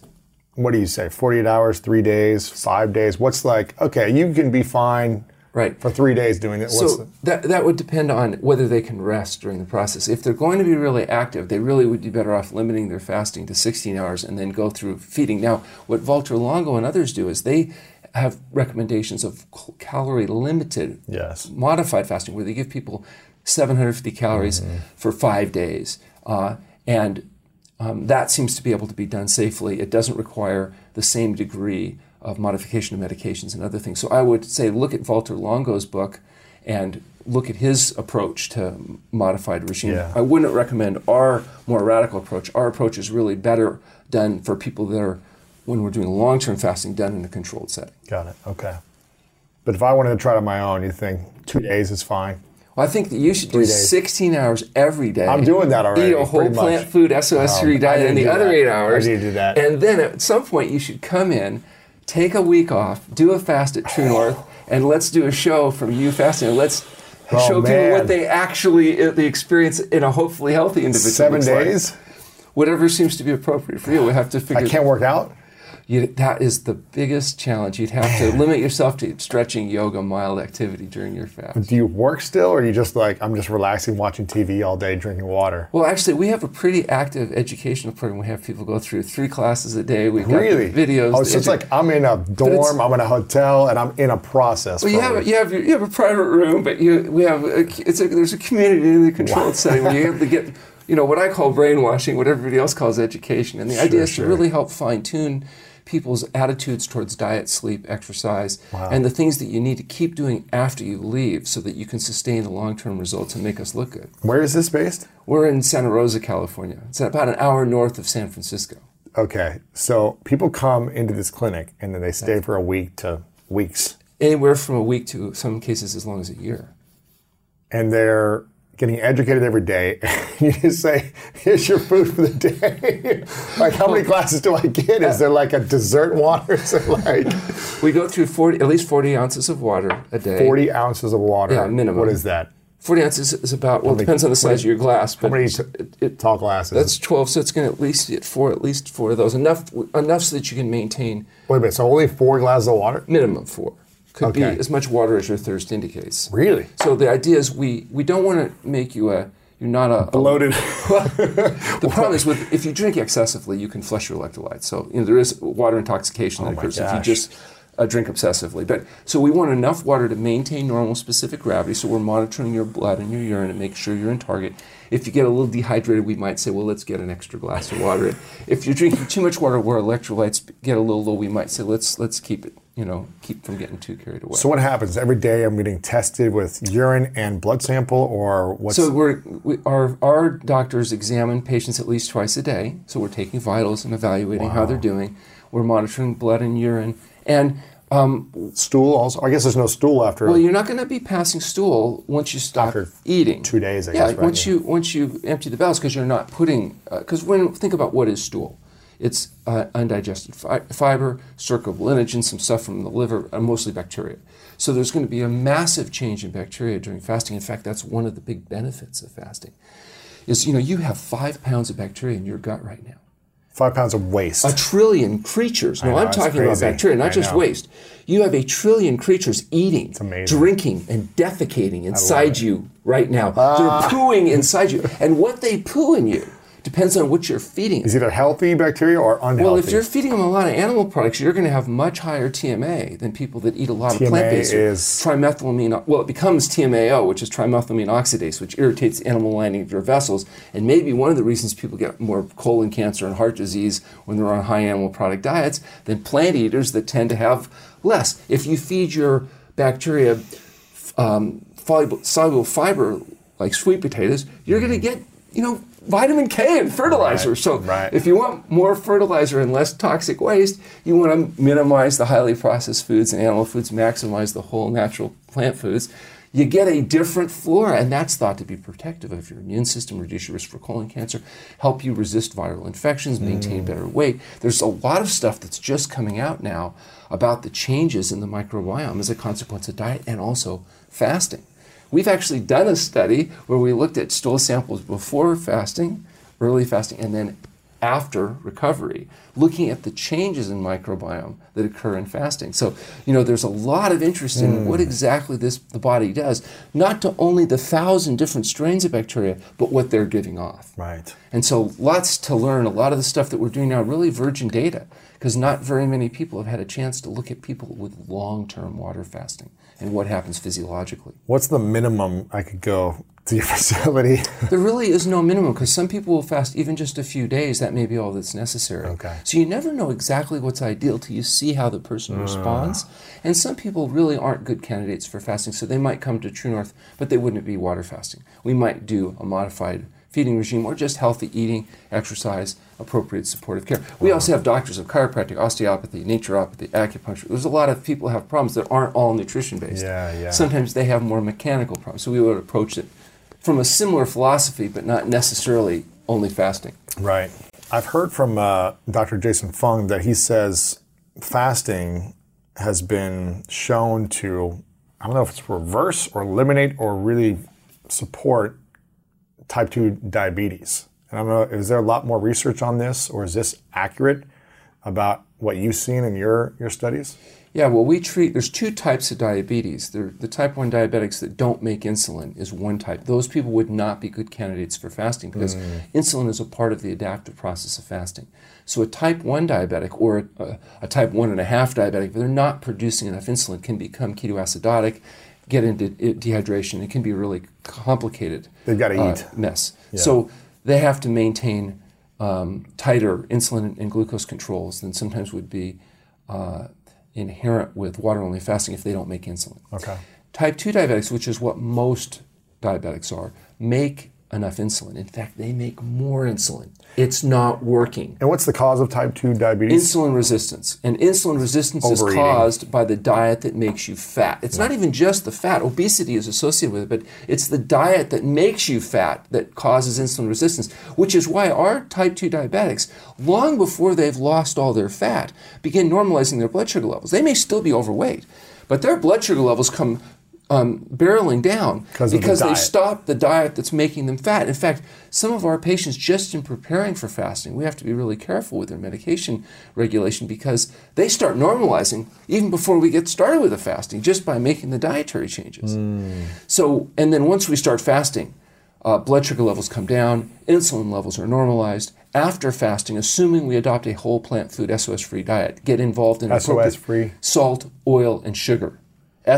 what do you say? forty-eight hours, three days, five days? What's like, okay, you can be fine right. for three days doing it. What's so that, that would depend on whether they can rest during the process. If they're going to be really active, they really would be better off limiting their fasting to sixteen hours and then go through feeding. Now, what Valter Longo and others do is they have recommendations of calorie-limited, yes. modified fasting, where they give people seven hundred fifty calories mm-hmm. for five days. Uh, and um, that seems to be able to be done safely. It doesn't require the same degree of modification of medications and other things. So I would say look at Valter Longo's book and look at his approach to modified regime. Yeah. I wouldn't recommend our more radical approach. Our approach is really better done for people that are, when we're doing long-term fasting, done in a controlled setting. Got it, okay. But if I wanted to try it on my own, you think two days is fine? Well, I think that you should Three do days. sixteen hours every day. I'm doing that already. Eat a whole plant much. food S O S three um, diet in the other that. eight hours. I need to do that. And then at some point you should come in, take a week off, do a fast at True North, and let's do a show from you fasting. And let's oh, show man. people what they actually, the experience in a hopefully healthy individual. Seven days? Like. Whatever seems to be appropriate for you. We have to figure I can't work out? You, that is the biggest challenge. You'd have to limit yourself to stretching, yoga, mild activity during your fast. Do you work still, or are you just like, I'm just relaxing, watching T V all day, drinking water? Well, actually, we have a pretty active educational program. We have people go through three classes a day. We've got really? videos. Oh, so it's edu- like I'm in a dorm, I'm in a hotel, and I'm in a process. Well, you have, you, have your, you have a private room, but you we have a, it's a, there's a community in the controlled wow. setting where you have to get... You know, what I call brainwashing, what everybody else calls education. And the sure, idea is sure. to really help fine-tune people's attitudes towards diet, sleep, exercise, wow. and the things that you need to keep doing after you leave so that you can sustain the long-term results and make us look good. Where is this based? We're in Santa Rosa, California. It's about an hour north of San Francisco. Okay. So people come into this clinic, and then they stay for a week to weeks. Anywhere from a week to, some cases, as long as a year. And they're... getting educated every day, you just say, here's your food for the day. Like, how many classes do I get? Is there like a dessert water? So like, we go through forty, at least forty ounces of water a day. forty ounces of water? Yeah, minimum. What is that? forty ounces is about, well, it depends on the size of your glass. But how many it, it, tall glasses? That's twelve, so it's going to at least get four, at least four of those. Enough, enough so that you can maintain. Wait a minute, so only four glasses of water? Minimum four. Could okay. be as much water as your thirst indicates. Really? So the idea is we, we don't want to make you a, you're not a... bloated. A, well, the problem is with if you drink excessively, you can flush your electrolytes. So you know, there is water intoxication oh that occurs if you just uh, drink obsessively. But so we want enough water to maintain normal specific gravity. So we're monitoring your blood and your urine and make sure you're in target. If you get a little dehydrated, we might say, well, let's get an extra glass of water. If you're drinking too much water where electrolytes get a little low, we might say, let's let's keep it. You know, keep from getting too carried away. So what happens every day? I'm getting tested with urine and blood sample, or what's? So we're we, our our doctors examine patients at least twice a day. So we're taking vitals and evaluating wow. how they're doing. We're monitoring blood and urine and um, stool. Also, I guess there's no stool after. Well, you're not going to be passing stool once you stop eating. Two days, I yeah, guess. Yeah, once right you now. once you empty the bowels because you're not putting because uh, when think about what is stool. It's uh, undigested fi- fiber, cercolinogene, some stuff from the liver, uh, mostly bacteria. So there's going to be a massive change in bacteria during fasting. In fact, that's one of the big benefits of fasting. Is, you know, you have five pounds of bacteria in your gut right now. Five pounds of waste. A trillion creatures. No, know, I'm talking crazy. about bacteria, not I just know. waste. You have a trillion creatures eating, drinking, and defecating inside you right now. Ah. They're pooing inside you. And what they poo in you depends on what you're feeding them. Is it a healthy bacteria or unhealthy? Well, if you're feeding them a lot of animal products, you're going to have much higher T M A than people that eat a lot T M A of plant-based. T M A is... trimethylamine... Well, it becomes T M A O, which is trimethylamine oxidase, which irritates animal lining of your vessels, and maybe one of the reasons people get more colon cancer and heart disease when they're on high animal product diets than plant eaters that tend to have less. If you feed your bacteria um, soluble fiber like sweet potatoes, you're mm-hmm. going to get, you know, vitamin K and fertilizer. Right. So right. if you want more fertilizer and less toxic waste, you want to minimize the highly processed foods and animal foods, maximize the whole natural plant foods. You get a different flora, and that's thought to be protective of your immune system, reduce your risk for colon cancer, help you resist viral infections, maintain mm. better weight. There's a lot of stuff that's just coming out now about the changes in the microbiome as a consequence of diet and also fasting. We've actually done a study where we looked at stool samples before fasting, early fasting, and then after recovery, looking at the changes in microbiome that occur in fasting. So, you know, there's a lot of interest in mm. what exactly this the body does, not to only the thousand different strains of bacteria, but what they're giving off. Right. And so lots to learn. A lot of the stuff that we're doing now, really virgin data, because not very many people have had a chance to look at people with long-term water fasting and what happens physiologically. What's the minimum I could go to your facility? There really is no minimum, because some people will fast even just a few days. That may be all that's necessary. Okay. So you never know exactly what's ideal till you see how the person uh. responds. And some people really aren't good candidates for fasting, so they might come to True North, but they wouldn't be water fasting. We might do a modified feeding regime, or just healthy eating, exercise, appropriate supportive care. We wow. also have doctors of chiropractic, osteopathy, naturopathy, acupuncture. There's a lot of people have problems that aren't all nutrition-based. Yeah, yeah. Sometimes they have more mechanical problems, so we would approach it from a similar philosophy, but not necessarily only fasting. Right. I've heard from uh, Doctor Jason Fung that he says fasting has been shown to, I don't know if it's reverse or eliminate or really support type two diabetes. And I don't know, is there a lot more research on this, or is this accurate about what you've seen in your, your studies? Yeah, well, we treat, there's two types of diabetes. There, the type one diabetics that don't make insulin is one type. Those people would not be good candidates for fasting, because mm. insulin is a part of the adaptive process of fasting. So a type one diabetic, or a, a type one and a half diabetic, but they're not producing enough insulin, can become ketoacidotic, get into dehydration. It can be really complicated. They've got to uh, eat. Mess. Yeah. So they have to maintain um, tighter insulin and glucose controls than sometimes would be uh, inherent with water-only fasting if they don't make insulin. Okay. Type two diabetics, which is what most diabetics are, make enough insulin. In fact, they make more insulin. It's not working. And what's the cause of type two diabetes? Insulin resistance. And insulin resistance Overeating. is caused by the diet that makes you fat. It's yeah. not even just the fat. Obesity is associated with it, but it's the diet that makes you fat that causes insulin resistance, which is why our type two diabetics, long before they've lost all their fat, begin normalizing their blood sugar levels. They may still be overweight, but their blood sugar levels come Um, barreling down because they stopped the diet that's making them fat. In fact, some of our patients, just in preparing for fasting, we have to be really careful with their medication regulation, because they start normalizing even before we get started with the fasting, just by making the dietary changes. Mm. So, and then once we start fasting, uh, blood sugar levels come down, insulin levels are normalized. After fasting, assuming we adopt a whole plant food, S O S-free diet, get involved in S O S-free salt, oil, and sugar.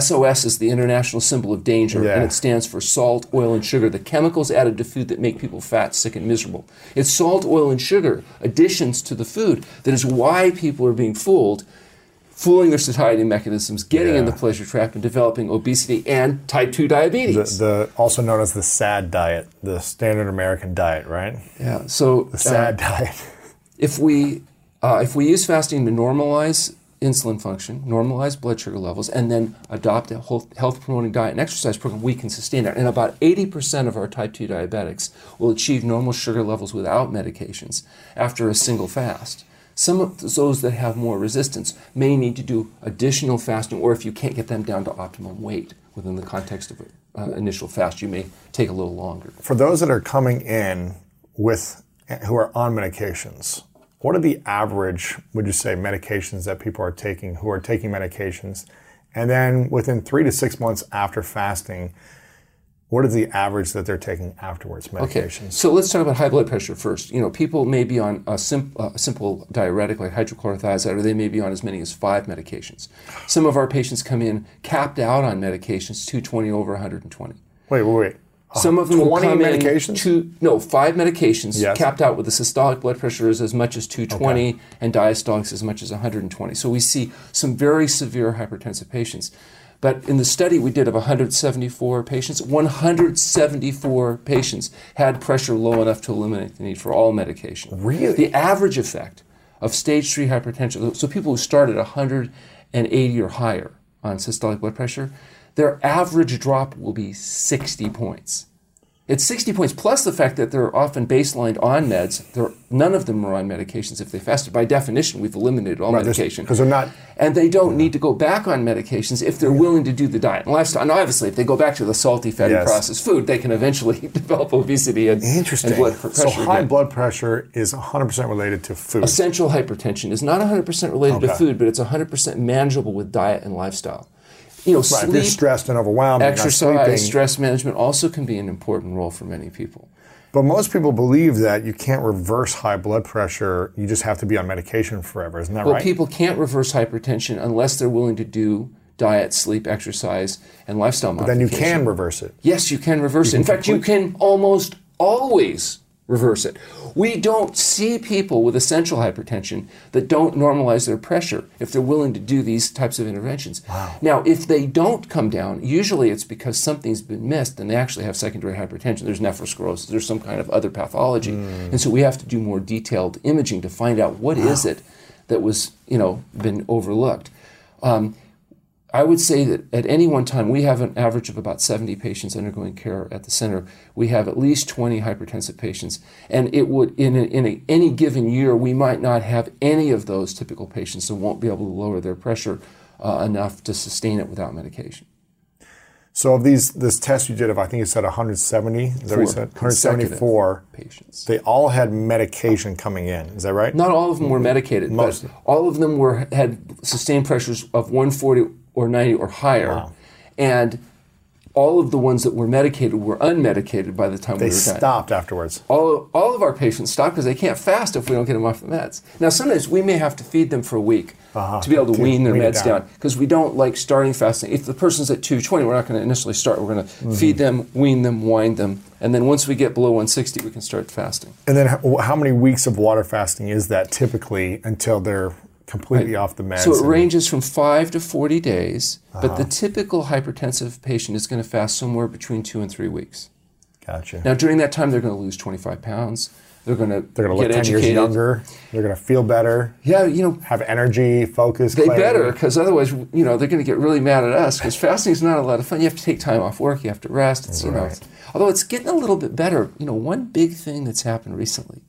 S O S is the international symbol of danger, yeah. and it stands for salt, oil, and sugar, the chemicals added to food that make people fat, sick, and miserable. It's salt, oil, and sugar, additions to the food, that is why people are being fooled, fooling their satiety mechanisms, getting yeah. in the pleasure trap, and developing obesity and type two diabetes. The, the also known as the SAD diet, the standard American diet, right? Yeah, so... The SAD uh, diet. If we uh, if we use fasting to normalize insulin function, normalize blood sugar levels, and then adopt a whole health-promoting diet and exercise program, we can sustain that. And about eighty percent of our type two diabetics will achieve normal sugar levels without medications after a single fast. Some of those that have more resistance may need to do additional fasting, or if you can't get them down to optimum weight within the context of an uh, initial fast, you may take a little longer. For those that are coming in with, who are on medications, what are the average, would you say, medications that people are taking, who are taking medications? And then within three to six months after fasting, what is the average that they're taking afterwards, medications? Okay, so let's talk about high blood pressure first. You know, people may be on a, sim- a simple diuretic like hydrochlorothiazide, or they may be on as many as five medications. Some of our patients come in capped out on medications, two twenty over one twenty. Wait, wait, wait. Some of them will come medications? in two, no, five medications, yes. capped out with the systolic blood pressure is as much as two twenty, okay. and diastolic is as much as one hundred twenty. So we see some very severe hypertensive patients. But in the study we did of one hundred seventy-four patients, one hundred seventy-four patients had pressure low enough to eliminate the need for all medication. Really? The average effect of stage three hypertension, so people who started one hundred eighty or higher on systolic blood pressure, their average drop will be sixty points. It's sixty points, plus the fact that they're often baselined on meds. They're, none of them are on medications if they fasted. By definition, we've eliminated all right, medication. Because they're not... And they don't yeah. need to go back on medications if they're yeah. willing to do the diet and lifestyle. And obviously, if they go back to the salty, fatty, yes. processed food, they can eventually develop obesity and, Interesting. and blood pressure. So high again. blood pressure is one hundred percent related to food. Essential hypertension is not one hundred percent related okay. to food, but it's one hundred percent manageable with diet and lifestyle. You know, right, sleep, if you're stressed and overwhelmed, exercise, stress management also can be an important role for many people. But most people believe that you can't reverse high blood pressure. You just have to be on medication forever. Isn't that well, right? Well, people can't reverse hypertension unless they're willing to do diet, sleep, exercise, and lifestyle but modification. But then you can reverse it. Yes, you can reverse you it. Can In fact, you can almost always reverse it. We don't see people with essential hypertension that don't normalize their pressure if they're willing to do these types of interventions. Wow. Now, if they don't come down, usually it's because something's been missed and they actually have secondary hypertension. There's nephrosclerosis, there's some kind of other pathology. Mm. And so we have to do more detailed imaging to find out what wow. is it that was, you know, been overlooked. Um, I would say that at any one time, we have an average of about seventy patients undergoing care at the center. We have at least twenty hypertensive patients. And it would, in, a, in a, any given year, we might not have any of those typical patients that won't be able to lower their pressure uh, enough to sustain it without medication. So of these, this test you did of, I think you said one hundred seventy, Four you said? one hundred seventy-four patients. They all had medication coming in, is that right? Not all of them were medicated, Most. but all of them were had sustained pressures of one forty or ninety or higher, wow. and all of the ones that were medicated were unmedicated by the time they we were done. They stopped afterwards. All, all of our patients stopped because they can't fast if we don't get them off the meds. Now, sometimes we may have to feed them for a week uh-huh. to be able to, to wean their wean meds down because we don't like starting fasting. If the person's at two twenty, we're not going to initially start. We're going to mm-hmm. feed them, wean them, wind them, and then once we get below one sixty, we can start fasting. And then how many weeks of water fasting is that typically until they're completely right. off the meds? So it ranges from five to forty days, uh-huh. but the typical hypertensive patient is going to fast somewhere between two and three weeks. Gotcha. Now, during that time, they're going to lose twenty-five pounds. They're going to They're going to look ten educated. years younger. They're going to feel better. Yeah, you know. Have energy, focus, They clarity. better, because otherwise, you know, they're going to get really mad at us, because fasting is not a lot of fun. You have to take time off work. You have to rest. It's, right. you know, it's, although it's getting a little bit better. You know, one big thing that's happened recently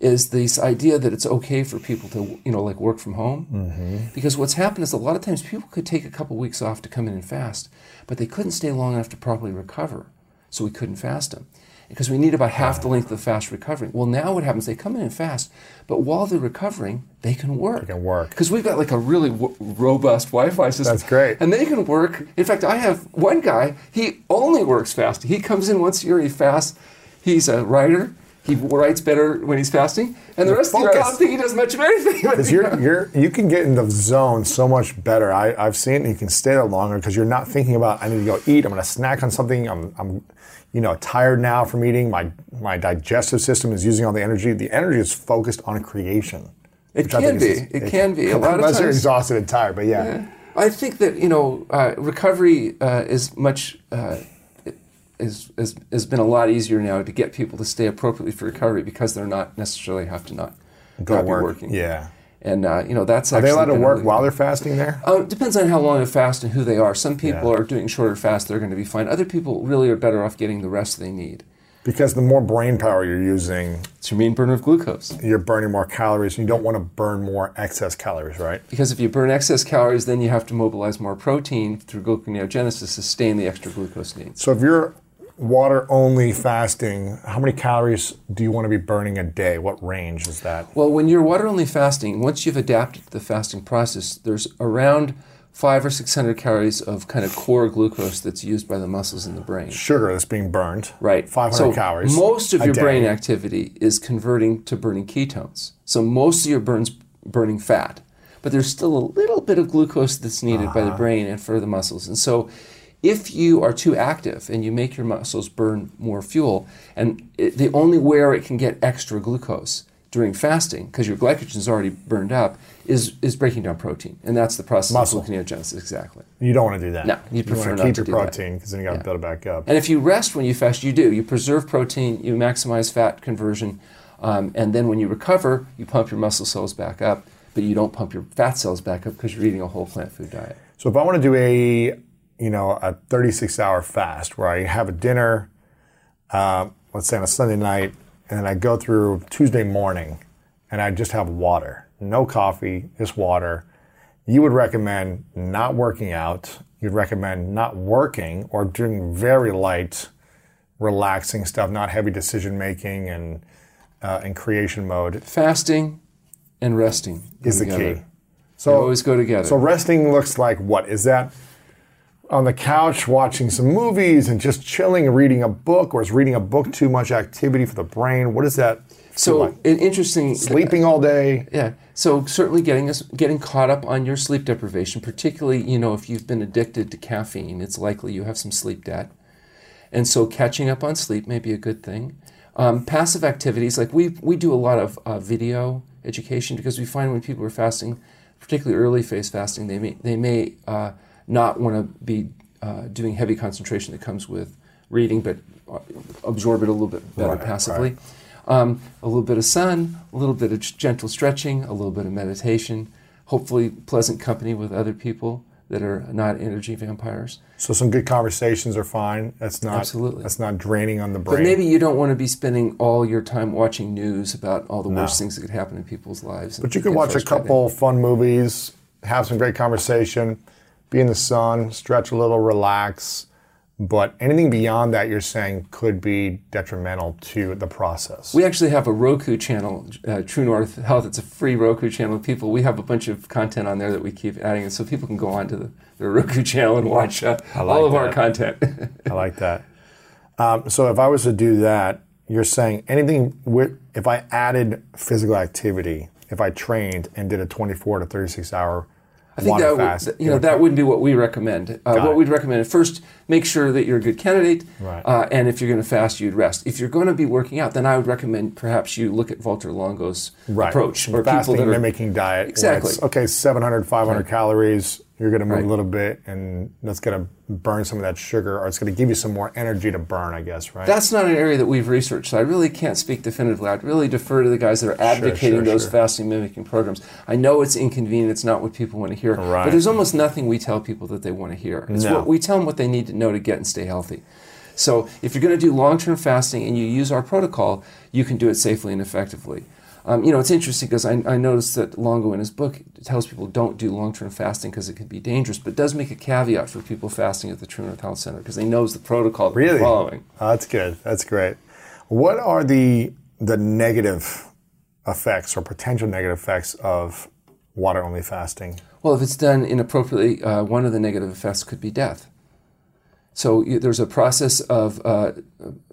is this idea that it's okay for people to, you know, like work from home. Mm-hmm. Because what's happened is a lot of times people could take a couple weeks off to come in and fast, but they couldn't stay long enough to properly recover, so we couldn't fast them. Because we need about half the length of fast recovering. Well, now what happens, they come in and fast, but while they're recovering, they can work. They can work. Because we've got like a really w- robust Wi-Fi system. That's great. And they can work. In fact, I have one guy, he only works fast. He comes in once a year, he fasts. He's a writer. He writes better when he's fasting, and the, the rest focus. of the year, I don't think he does much of anything. Because you're, you're, you can get in the zone so much better. I, I've seen it, and you can stay there longer because you're not thinking about, I need to go eat, I'm going to snack on something, I'm, I'm you know, tired now from eating, my my digestive system is using all the energy. The energy is focused on creation. It can be. Is, it, it can be. A lot of times. Unless you're exhausted and tired, but yeah. yeah. I think that, you know, uh, recovery uh, is much... Uh, Is, is, has been a lot easier now to get people to stay appropriately for recovery because they're not necessarily have to not go not work. Be working. Yeah, and uh, you know that's are actually they allowed to work while they're fasting there? Uh, it depends on how long they fast and who they are. Some people yeah. are doing shorter fasts; they're going to be fine. Other people really are better off getting the rest they need. Because the more brain power you're using... It's your mean burner of glucose. You're burning more calories, and you don't want to burn more excess calories, right? Because if you burn excess calories, then you have to mobilize more protein through gluconeogenesis to sustain the extra glucose needs. So if you're water-only fasting, how many calories do you want to be burning a day? What range is that? Well, when you're water-only fasting, once you've adapted to the fasting process, there's around five or six hundred calories of kind of core glucose that's used by the muscles in the brain. Sugar that's being burned. Right. Five hundred so calories. Most of your day. brain activity is converting to burning ketones. So most of your burns burning fat, but there's still a little bit of glucose that's needed uh-huh. by the brain and for the muscles. And so, if you are too active and you make your muscles burn more fuel, and it, the only where it can get extra glucose during fasting, because your glycogen's already burned up, is is breaking down protein, and that's the process Muscle. of gluconeogenesis. Exactly. You don't want to do that. No, you, you prefer want to keep not to your protein, because then you got to yeah. build it back up. And if you rest when you fast, you do. You preserve protein, you maximize fat conversion, um, and then when you recover, you pump your muscle cells back up, but you don't pump your fat cells back up because you're eating a whole plant food diet. So if I want to do a, you know, a thirty-six hour fast where I have a dinner, uh, let's say on a Sunday night, and then I go through Tuesday morning, and I just have water. No coffee, just water. You would recommend not working out. You'd recommend not working or doing very light, relaxing stuff, not heavy decision-making and uh, in creation mode. Fasting and resting is the key. So they always go together. So resting looks like what? Is that on the couch watching some movies and just chilling and reading a book, or is reading a book too much activity for the brain? What is that? So like? An interesting. Sleeping all day. Yeah. So certainly getting us getting caught up on your sleep deprivation, particularly, you know, if you've been addicted to caffeine, it's likely you have some sleep debt, and so catching up on sleep may be a good thing. Um, passive activities, like we we do a lot of uh, video education, because we find when people are fasting, particularly early phase fasting, they may they may. Uh, not want to be uh, doing heavy concentration that comes with reading, but absorb it a little bit better right, passively. Right. Um, a little bit of sun, a little bit of gentle stretching, a little bit of meditation, hopefully pleasant company with other people that are not energy vampires. So some good conversations are fine. That's not Absolutely. That's not draining on the brain. But maybe you don't want to be spending all your time watching news about all the no. worst things that could happen in people's lives. But you could watch a couple fun movies, have some great conversation, be in the sun, stretch a little, relax. But anything beyond that, you're saying, could be detrimental to the process. We actually have a Roku channel, uh, True North Health. It's a free Roku channel. People, we have a bunch of content on there that we keep adding, and so people can go onto the, the Roku channel and watch uh, like all of that. Our content. I like that. Um, so if I was to do that, you're saying anything with, if I added physical activity, if I trained and did a twenty-four to thirty-six hour I think that would, you know, that wouldn't be what we recommend. Uh, what it. we'd recommend, first, make sure that you're a good candidate, right. uh, and if you're going to fast, you'd rest. If you're going to be working out, then I would recommend perhaps you look at Valter Longo's right. approach. Or fasting, people that are, mimicking diet. Exactly. Okay, seven hundred, five hundred right. calories, you're going to move right. a little bit, and that's going to burn some of that sugar, or it's going to give you some more energy to burn, I guess, right? That's not an area that we've researched, so I really can't speak definitively. I'd really defer to the guys that are advocating sure, sure, those sure. fasting mimicking programs. I know it's inconvenient, it's not what people want to hear, right. but there's almost nothing we tell people that they want to hear. It's no. what we tell them what they need to know to get and stay healthy. So if you're going to do long-term fasting and you use our protocol, you can do it safely and effectively. Um, you know, it's interesting because I, I noticed that Longo in his book tells people don't do long-term fasting because it can be dangerous, but does make a caveat for people fasting at the True North Health Center because he knows the protocol that really? They're following. Oh, that's good. That's great. What are the the negative effects or potential negative effects of water-only fasting? Well, if it's done inappropriately, uh, one of the negative effects could be death. So you, there's a process of uh,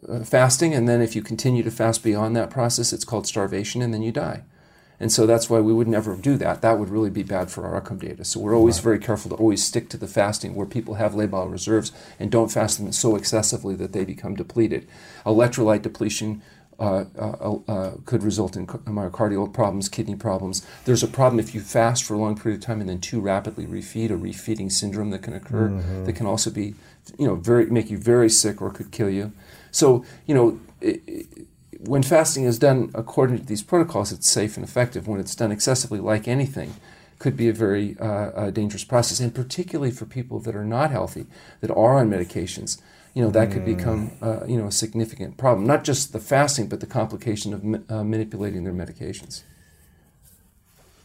uh, fasting, and then if you continue to fast beyond that process, it's called starvation, and then you die. And so that's why we would never do that. That would really be bad for our outcome data. So we're always right. very careful to always stick to the fasting where people have labile reserves and don't fast them so excessively that they become depleted. Electrolyte depletion uh, uh, uh, could result in myocardial problems, kidney problems. There's a problem if you fast for a long period of time and then too rapidly refeed, a refeeding syndrome that can occur mm-hmm. that can also be you know, very make you very sick or could kill you. So, you know, it, it, when fasting is done according to these protocols, it's safe and effective. When it's done excessively, like anything, could be a very uh, uh, dangerous process, and particularly for people that are not healthy, that are on medications, you know, that could become, uh, you know, a significant problem. Not just the fasting, but the complication of ma- uh, manipulating their medications.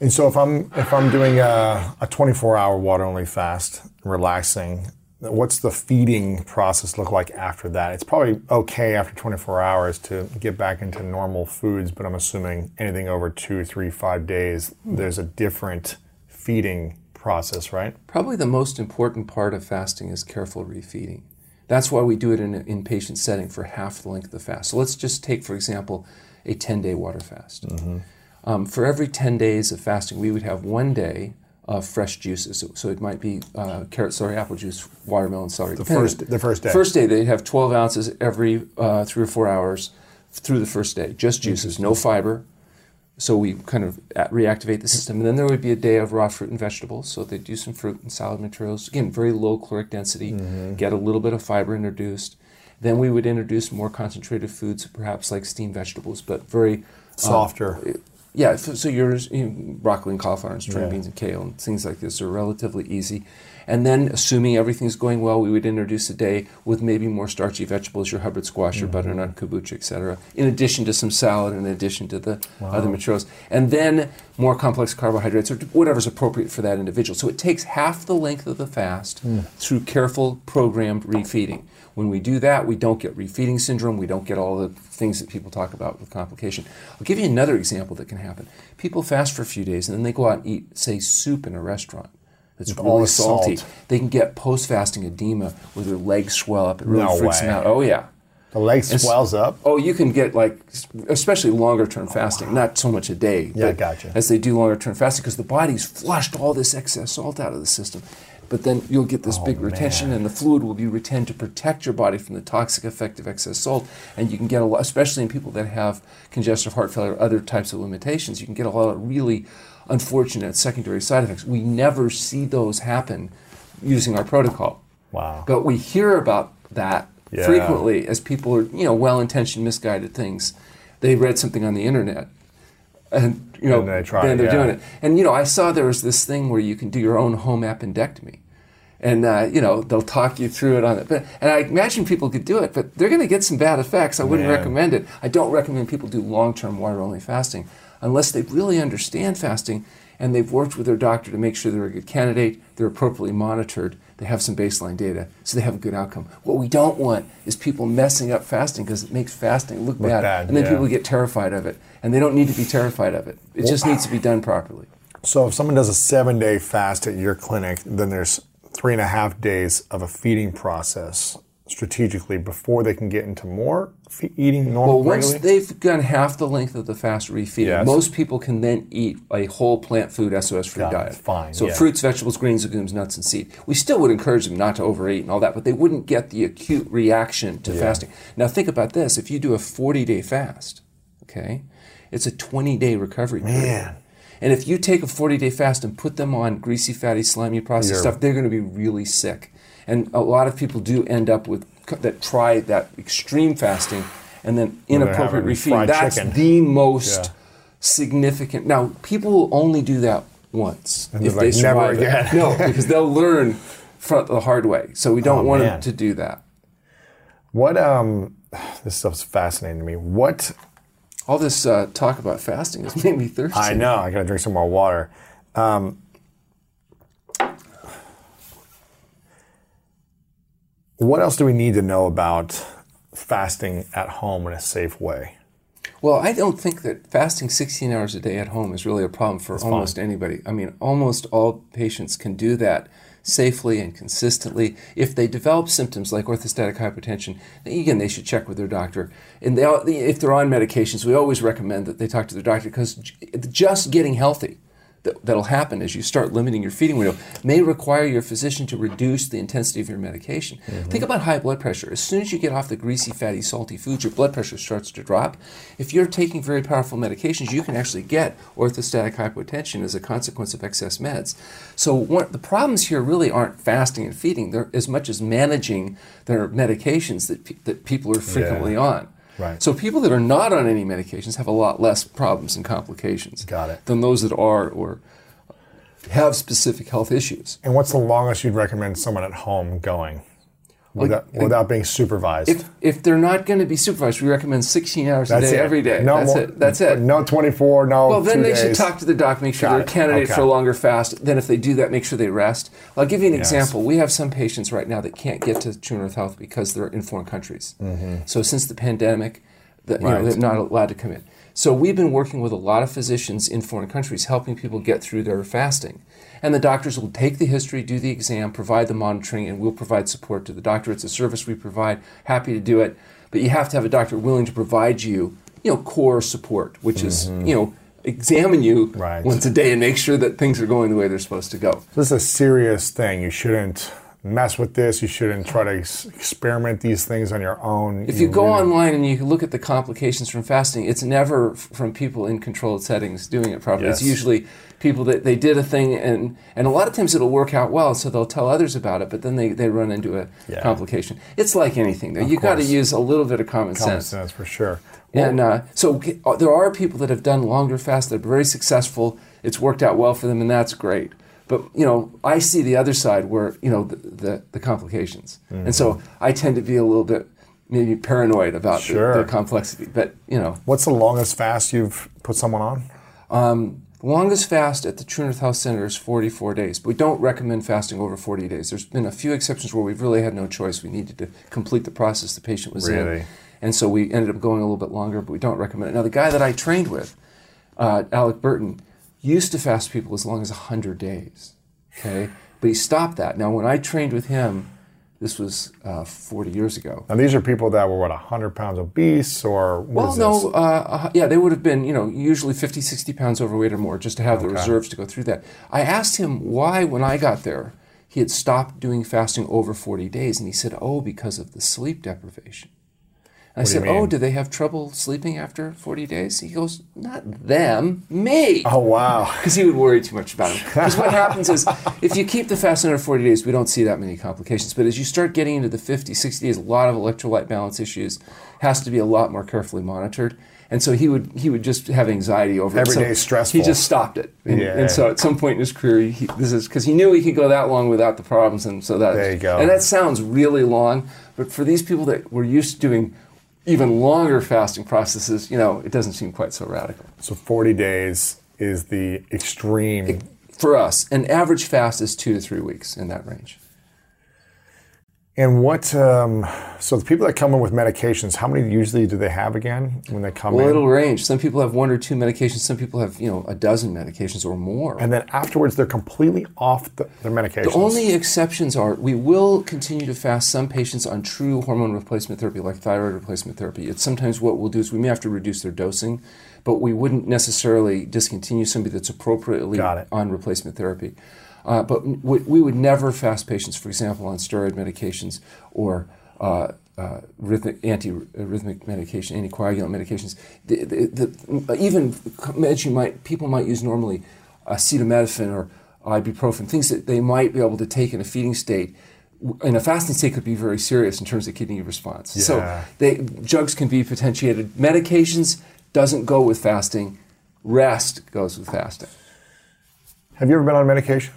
And so if I'm, if I'm doing a, a twenty-four hour water-only fast, relaxing, what's the feeding process look like after that? It's probably okay after twenty-four hours to get back into normal foods, but I'm assuming anything over two, three, five days, there's a different feeding process, right? Probably the most important part of fasting is careful refeeding. That's why we do it in an inpatient setting for half the length of the fast. So let's just take, for example, a ten-day water fast. Mm-hmm. Um, for every ten days of fasting, we would have one day of fresh juices. So, so it might be uh, carrot, celery, apple juice, watermelon, celery. The first, the first day. First day, they have twelve ounces every uh, three or four hours through the first day. Just juices, no fiber, So we kind of reactivate the system. And then there would be a day of raw fruit and vegetables. So they'd do some fruit and salad materials. Again, very low caloric density, mm-hmm. get a little bit of fiber introduced. Then we would introduce more concentrated foods, perhaps like steamed vegetables, but very... Softer. Um, yeah, so yours, you know, broccoli and cauliflower and string yeah. beans and kale and things like this are relatively easy. And then, assuming everything's going well, we would introduce a day with maybe more starchy vegetables, your Hubbard squash, your mm-hmm. butternut, kombucha, et cetera, in addition to some salad, in addition to the wow. other materials. And then more complex carbohydrates, or whatever's appropriate for that individual. So it takes half the length of the fast mm. through careful, programmed refeeding. When we do that, we don't get refeeding syndrome. We don't get all the things that people talk about with complication. I'll give you another example that can happen. People fast for a few days, and then they go out and eat, say, soup in a restaurant that's really all salty. Salt. They can get post-fasting edema where their legs swell up. It really no freaks way. them out. Oh, yeah. The leg swells up? Oh, you can get, like, especially longer-term fasting, oh, wow. not so much a day. Yeah, but gotcha. As they do longer-term fasting, because the body's flushed all this excess salt out of the system. But then you'll get this oh, big retention, man. And the fluid will be retained to protect your body from the toxic effect of excess salt. And you can get a lot, especially in people that have congestive heart failure or other types of limitations, you can get a lot of really unfortunate secondary side effects. We never see those happen using our protocol. Wow. But we hear about that yeah. frequently as people are, you know, well-intentioned, misguided things. They read something on the internet. And, you know, and they try, then they're yeah. doing it. And, you know, I saw there was this thing where you can do your own home appendectomy. And, uh, you know, they'll talk you through it on it. But, and I imagine people could do it, but they're going to get some bad effects. I wouldn't Man. recommend it. I don't recommend people do long-term water-only fasting unless they really understand fasting and they've worked with their doctor to make sure they're a good candidate, they're appropriately monitored, they have some baseline data, so they have a good outcome. What we don't want is people messing up fasting because it makes fasting look, look bad, bad, and then yeah. people get terrified of it, and they don't need to be terrified of it. It well, just needs to be done properly. So if someone does a seven-day fast at your clinic, then there's three and a half days of a feeding process strategically before they can get into more fe- eating normal. Well, once regularly? They've done half the length of the fast refeeding, yes. most people can then eat a whole plant food S O S free diet. Fine. So yeah. fruits, vegetables, greens, legumes, nuts, and seed. We still would encourage them not to overeat and all that, but they wouldn't get the acute reaction to yeah. fasting. Now think about this. If you do a forty-day fast, okay, it's a twenty-day recovery period. Man. And if you take a forty-day fast and put them on greasy, fatty, slimy, processed You're, stuff, they're going to be really sick. And a lot of people do end up with that try that extreme fasting and then inappropriate refeeding. That's chicken. the most yeah. significant. Now, people will only do that once and if they like, survive. Never again. No, because they'll learn from the hard way. So we don't oh, want man. them to do that. What um, this stuff's fascinating to me. What all this uh, talk about fasting has made me thirsty. I know. I gotta drink some more water. Um, What else do we need to know about fasting at home in a safe way? Well, I don't think that fasting sixteen hours a day at home is really a problem for That's almost fine. anybody. I mean, almost all patients can do that safely and consistently. If they develop symptoms like orthostatic hypotension, again, they should check with their doctor. And they, if they're on medications, we always recommend that they talk to their doctor because just getting healthy that'll happen as you start limiting your feeding window may require your physician to reduce the intensity of your medication. Mm-hmm. Think about high blood pressure. As soon as you get off the greasy, fatty, salty foods, your blood pressure starts to drop. If you're taking very powerful medications, you can actually get orthostatic hypotension as a consequence of excess meds. So what, the problems here really aren't fasting and feeding. They're as much as managing their medications that, pe- that people are frequently yeah. on. Right. So people that are not on any medications have a lot less problems and complications Got it. than those that are or have specific health issues. And what's the longest you'd recommend someone at home going without, like, without being supervised? If, if they're not going to be supervised, we recommend sixteen hours That's a day it. every day. No That's more, it. That's it. No twenty-four, no Well, then two they days. should talk to the doc, make sure Got they're it. a candidate okay. for a longer fast. Then if they do that, make sure they rest. I'll give you an yes. example. We have some patients right now that can't get to True North Health because they're in foreign countries. Mm-hmm. So since the pandemic, the, right. you know, they're not allowed to come in. So we've been working with a lot of physicians in foreign countries, helping people get through their fasting. And the doctors will take the history, do the exam, provide the monitoring, and we'll provide support to the doctor. It's a service we provide. Happy to do it. But you have to have a doctor willing to provide you, you know, core support, which mm-hmm. is, you know, examine you right. once a day and make sure that things are going the way they're supposed to go. So this is a serious thing. You shouldn't mess with this. You shouldn't try to ex- experiment these things on your own. If you, you go really online and you look at the complications from fasting, it's never f- from people in controlled settings doing it properly. Yes. It's usually people that they did a thing, and, and a lot of times it'll work out well, so they'll tell others about it, but then they, they run into a yeah. complication. It's like anything, though. You've got to use a little bit of common, common sense. Common sense, for sure. Well, and uh, so there are people that have done longer fasts that are very successful. It's worked out well for them, and that's great. But, you know, I see the other side where, you know, the the, the complications. Mm-hmm. And so I tend to be a little bit maybe paranoid about sure. the, the complexity. But, you know. What's the longest fast you've put someone on? Um, the longest fast at the True North Health Center is forty-four days. But we don't recommend fasting over forty days. There's been a few exceptions where we've really had no choice. We needed to complete the process the patient was really? in. And so we ended up going a little bit longer, but we don't recommend it. Now, the guy that I trained with, uh, Alec Burton, used to fast people as long as one hundred days, okay? But he stopped that. Now, when I trained with him, this was uh, forty years ago. Now, these are people that were, what, one hundred pounds obese or what is this? Well, no, uh, yeah, they would have been, you know, usually fifty, sixty pounds overweight or more just to have okay. the reserves to go through that. I asked him why, when I got there, he had stopped doing fasting over forty days, and he said, oh, because of the sleep deprivation. I what said, do oh, do they have trouble sleeping after forty days? He goes, not them, me. Oh, wow. Because he would worry too much about it. Because what happens is, if you keep the fast under forty days, we don't see that many complications. But as you start getting into the fifty, sixty days, a lot of electrolyte balance issues, has to be a lot more carefully monitored. And so he would he would just have anxiety over it. Every day is stressful. He just stopped it. And, yeah. and so at some point in his career, he, this is because he knew he could go that long without the problems. And so that, there you go. And that sounds really long. But for these people that were used to doing even longer fasting processes, you know, it doesn't seem quite so radical. So forty days is the extreme. It, for us, an average fast is two to three weeks in that range. And what, um, so the people that come in with medications, how many usually do they have again when they come well, in? Well, it'll range. Some people have one or two medications. Some people have, you know, a dozen medications or more. And then afterwards, they're completely off the, their medications. The only exceptions are, we will continue to fast some patients on true hormone replacement therapy, like thyroid replacement therapy. It's sometimes what we'll do is we may have to reduce their dosing, but we wouldn't necessarily discontinue somebody that's appropriately on replacement therapy. Uh, but w- we would never fast patients, for example, on steroid medications or uh, uh, rhythmic, anti-arrhythmic medication, anticoagulant medications. The, the, the, even meds you might, people might use normally, acetaminophen or ibuprofen, things that they might be able to take in a feeding state. In a fasting state, could be very serious in terms of kidney response. Yeah. So they, drugs can be potentiated. Medications doesn't go with fasting. Rest goes with fasting. Have you ever been on medication?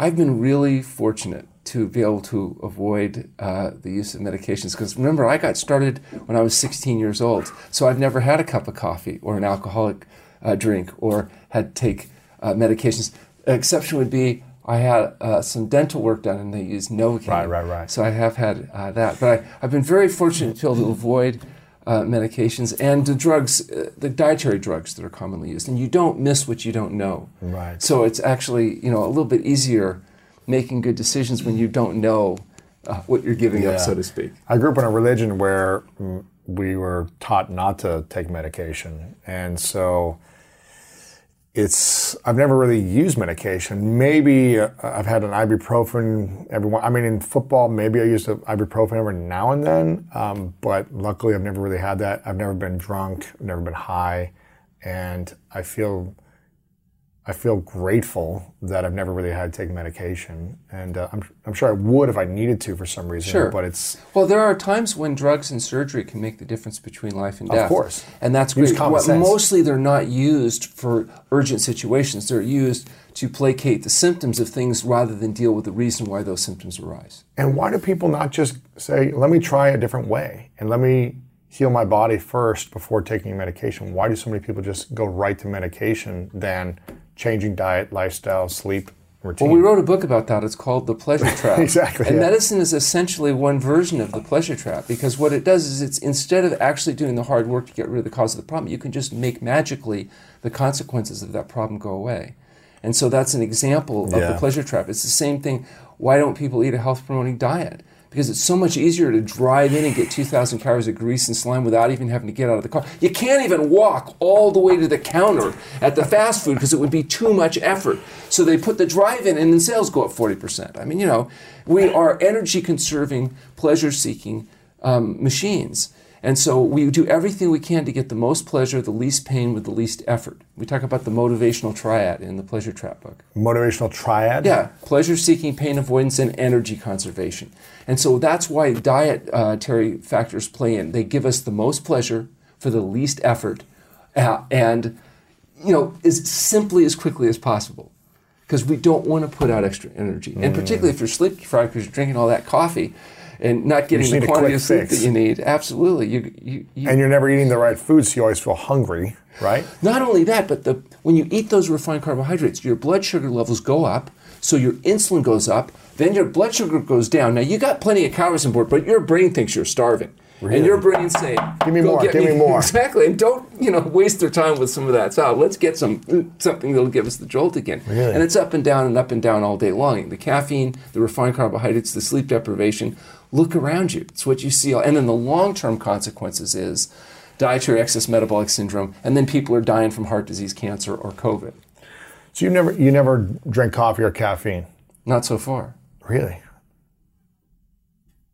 I've been really fortunate to be able to avoid uh, the use of medications because, remember, I got started when I was sixteen years old, so I've never had a cup of coffee or an alcoholic uh, drink or had to take uh, medications. An exception would be I had uh, some dental work done and they used Novocaine. Right, right, right. So I have had uh, that. But I, I've been very fortunate to be able to avoid uh, medications and the drugs, uh, the dietary drugs that are commonly used. And you don't miss what you don't know. Right. So it's actually, you know, a little bit easier making good decisions when you don't know uh, what you're giving yeah. up, so to speak. I grew up in a religion where we were taught not to take medication. And so it's, I've never really used medication. Maybe uh, I've had an ibuprofen every one, I mean, in football, maybe I used an ibuprofen every now and then, um, but luckily I've never really had that. I've never been drunk, I've never been high, and I feel I feel grateful that I've never really had to take medication. And uh, I'm, I'm sure I would if I needed to for some reason, sure. but it's... Well, there are times when drugs and surgery can make the difference between life and death. Of course. And that's great. Use common well, sense. Mostly they're not used for urgent situations. They're used to placate the symptoms of things rather than deal with the reason why those symptoms arise. And why do people not just say, let me try a different way and let me heal my body first before taking medication? Why do so many people just go right to medication than changing diet, lifestyle, sleep, routine? Well, we wrote a book about that. It's called The Pleasure Trap. Exactly. And yeah. medicine is essentially one version of The Pleasure Trap, because what it does is, it's instead of actually doing the hard work to get rid of the cause of the problem, you can just make magically the consequences of that problem go away. And so that's an example of yeah. The Pleasure Trap. It's the same thing. Why don't people eat a health-promoting diet? because it's so much easier to drive in and get two thousand calories of grease and slime without even having to get out of the car. You can't even walk all the way to the counter at the fast food because it would be too much effort. So they put the drive in and then sales go up forty percent. I mean, you know, we are energy-conserving, pleasure-seeking um, machines. And so we do everything we can to get the most pleasure, the least pain, with the least effort. We talk about the motivational triad in the Pleasure Trap book. Motivational triad? Yeah. Pleasure seeking, pain avoidance, and energy conservation. And so that's why dietary factors play in. They give us the most pleasure for the least effort uh, and, you know, as simply as quickly as possible. Because we don't want to put out extra energy. Mm. And particularly if you're sleep deprived because you're drinking all that coffee, and not getting the quantity of food that you need. Absolutely. You, you, you, and you're never eating the right food, so you always feel hungry, right? Not only that, but the, when you eat those refined carbohydrates, your blood sugar levels go up, so your insulin goes up, then your blood sugar goes down. Now, you got plenty of calories on board, but your brain thinks you're starving. Really? And your brain's saying, give me more, give me. me more. Exactly. And don't, you know, waste their time with some of that stuff. So let's get some something that'll give us the jolt again. Really? And it's up and down and up and down all day long. The caffeine, the refined carbohydrates, the sleep deprivation. Look around you. It's what you see. And then the long-term consequences is dietary excess metabolic syndrome, and then people are dying from heart disease, cancer, or COVID. So you never you never drink coffee or caffeine? Not so far. Really?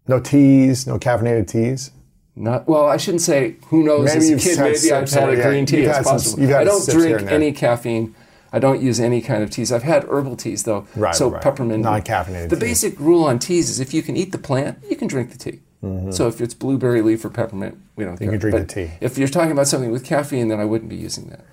No teas, no caffeinated teas? Not well, I shouldn't say, who knows, maybe as a kid, maybe I've had a green tea. It's possible. I don't drink any caffeine. I don't use any kind of teas. I've had herbal teas, though, right, so right. Peppermint. Non-caffeinated The tea. Basic rule on teas is if you can eat the plant, you can drink the tea. Mm-hmm. So if it's blueberry leaf or peppermint, we don't care. You can drink but the tea. If you're talking about something with caffeine, then I wouldn't be using that.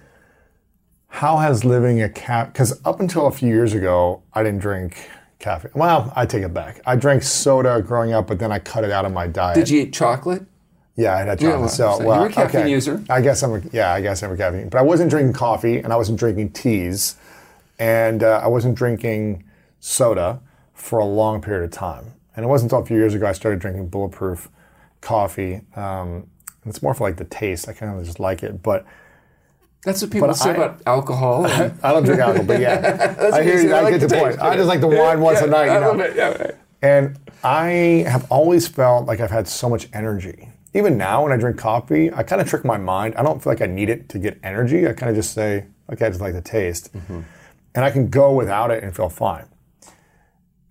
How has living a caffeine... Because up until a few years ago, I didn't drink caffeine. Well, I take it back. I drank soda growing up, but then I cut it out of my diet. Did you eat chocolate? Yeah, I had chocolate. Yeah, so, well, you're a caffeine okay. user. I guess I'm. A, yeah, I guess I'm a caffeine. But I wasn't drinking coffee, and I wasn't drinking teas, and uh, I wasn't drinking soda for a long period of time. And it wasn't until a few years ago I started drinking Bulletproof coffee. Um, and it's more for like the taste. I kind of just like it, but. That's what people but say I, about alcohol. And... I don't drink alcohol, but yeah, I hear you. I like get the, the point. I just like the wine yeah, once yeah, a night, you know. It, yeah, right. And I have always felt like I've had so much energy. Even now when I drink coffee, I kind of trick my mind. I don't feel like I need it to get energy. I kind of just say, okay, I just like the taste. Mm-hmm. And I can go without it and feel fine.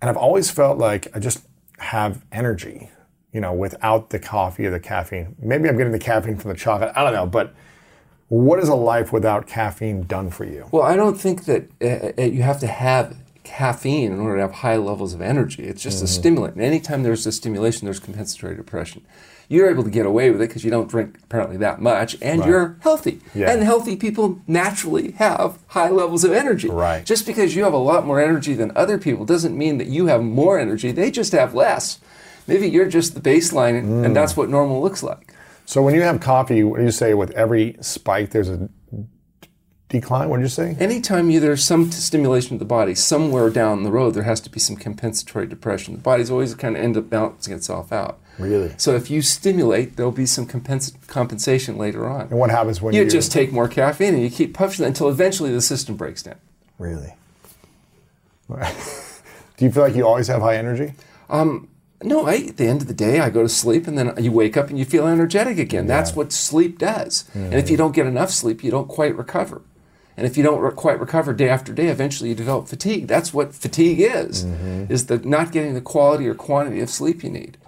And I've always felt like I just have energy, you know, without the coffee or the caffeine. Maybe I'm getting the caffeine from the chocolate. I don't know. But what is a life without caffeine done for you? Well, I don't think that uh, you have to have caffeine in order to have high levels of energy. It's just mm-hmm. a stimulant. And anytime there's a stimulation, there's compensatory depression. You're able to get away with it because you don't drink apparently that much, and right. you're healthy. Yeah. And healthy people naturally have high levels of energy. Right. Just because you have a lot more energy than other people doesn't mean that you have more energy. They just have less. Maybe you're just the baseline, and, mm. and that's what normal looks like. So when you have coffee, what do you say with every spike there's a decline? What did you say? Anytime you, there's some stimulation of the body, somewhere down the road there has to be some compensatory depression. The body's always kind of end up balancing itself out. Really? So if you stimulate, there'll be some compens- compensation later on. And what happens when you... You just take more caffeine and you keep pushing it until eventually the system breaks down. Really? Do you feel like you always have high energy? Um, no, I, at the end of the day, I go to sleep and then you wake up and you feel energetic again. Yeah. That's what sleep does. Mm-hmm. And if you don't get enough sleep, you don't quite recover. And if you don't re- quite recover day after day, eventually you develop fatigue. That's what fatigue is, mm-hmm. is the not getting the quality or quantity of sleep you need.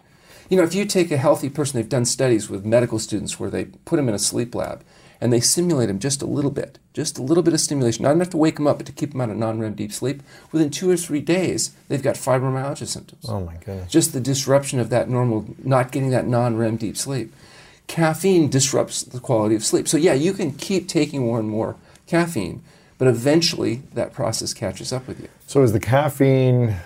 You know, if you take a healthy person, they've done studies with medical students where they put them in a sleep lab and they simulate them just a little bit, just a little bit of stimulation, not enough to wake them up, but to keep them out of non-R E M deep sleep. Within two or three days, they've got fibromyalgia symptoms. Oh my goodness. Just the disruption of that normal, not getting that non-R E M deep sleep. Caffeine disrupts the quality of sleep. So yeah, you can keep taking more and more caffeine, but eventually that process catches up with you. So is the caffeine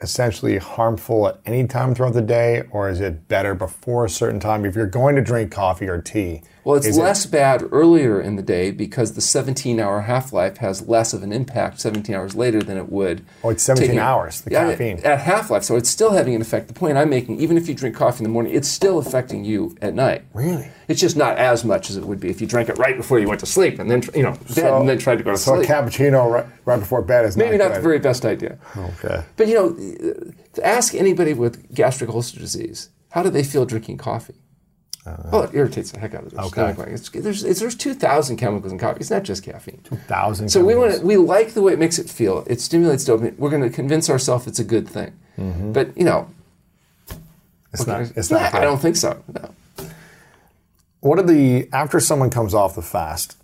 essentially harmful at any time throughout the day, or is it better before a certain time if you're going to drink coffee or tea? Well, it's less it... bad earlier in the day because the seventeen-hour half-life has less of an impact seventeen hours later than it would. Oh, it's seventeen taking... hours, the caffeine. At, at half-life, so it's still having an effect. The point I'm making, even if you drink coffee in the morning, it's still affecting you at night. Really? It's just not as much as it would be if you drank it right before you went to sleep and then, you know, bed so, and then tried to go to so sleep. So a cappuccino right, right before bed is not maybe not good. The very best idea. Okay. But, you know, To ask anybody with gastric ulcer disease, how do they feel drinking coffee? Uh, well, it irritates the heck out of their okay. stomach. It's, there's it's, there's two thousand chemicals in coffee. It's not just caffeine. two thousand So chemicals. we want we like the way it makes it feel. It stimulates dopamine. We're going to convince ourselves it's a good thing. Mm-hmm. But, you know, it's not. Gonna, it's not. Nah, I don't think so. No. What are the after someone comes off the fast?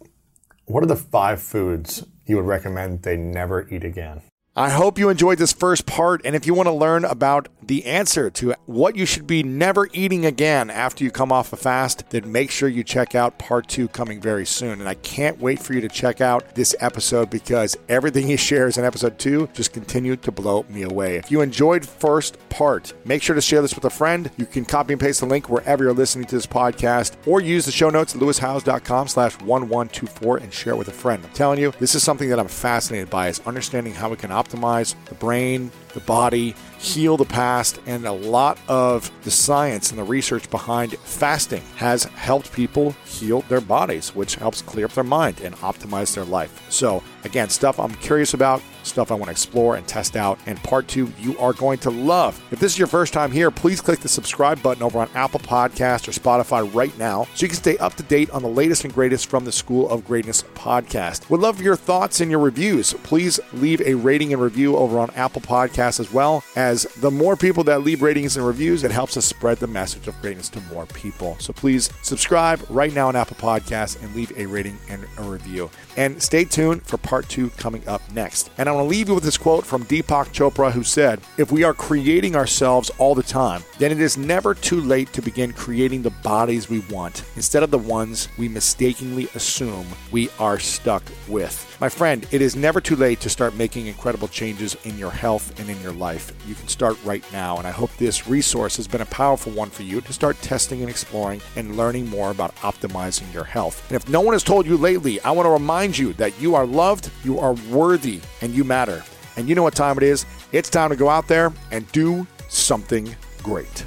What are the five foods you would recommend they never eat again? I hope you enjoyed this first part, and if you want to learn about the answer to what you should be never eating again after you come off a fast, then make sure you check out part two coming very soon. And I can't wait for you to check out this episode because everything he shares in episode two just continued to blow me away. If you enjoyed first part, make sure to share this with a friend. You can copy and paste the link wherever you're listening to this podcast, or use the show notes at lewis howes dot com slash eleven twenty-four and share it with a friend. I'm telling you, this is something that I'm fascinated by, is understanding how we can operate, optimize the brain, the body, heal the past, and a lot of the science and the research behind fasting has helped people heal their bodies, which helps clear up their mind and optimize their life. So again, stuff I'm curious about, stuff I want to explore and test out. And part two, you are going to love. If this is your first time here, please click the subscribe button over on Apple Podcasts or Spotify right now so you can stay up to date on the latest and greatest from the School of Greatness podcast. Would love your thoughts and your reviews. Please leave a rating and review over on Apple Podcasts, as well as the more people that leave ratings and reviews, it helps us spread the message of greatness to more people. So please subscribe right now on Apple Podcasts and leave a rating and a review. And stay tuned for part two coming up next. And I want to leave you with this quote from Deepak Chopra, who said, "If we are creating ourselves all the time, then it is never too late to begin creating the bodies we want instead of the ones we mistakenly assume we are stuck with." My friend, it is never too late to start making incredible changes in your health and in your life. You can start right now, and I hope this resource has been a powerful one for you to start testing and exploring and learning more about optimizing your health. And if no one has told you lately, I want to remind you that you are loved, you are worthy, and you matter. And you know what time it is? It's time to go out there and do something great.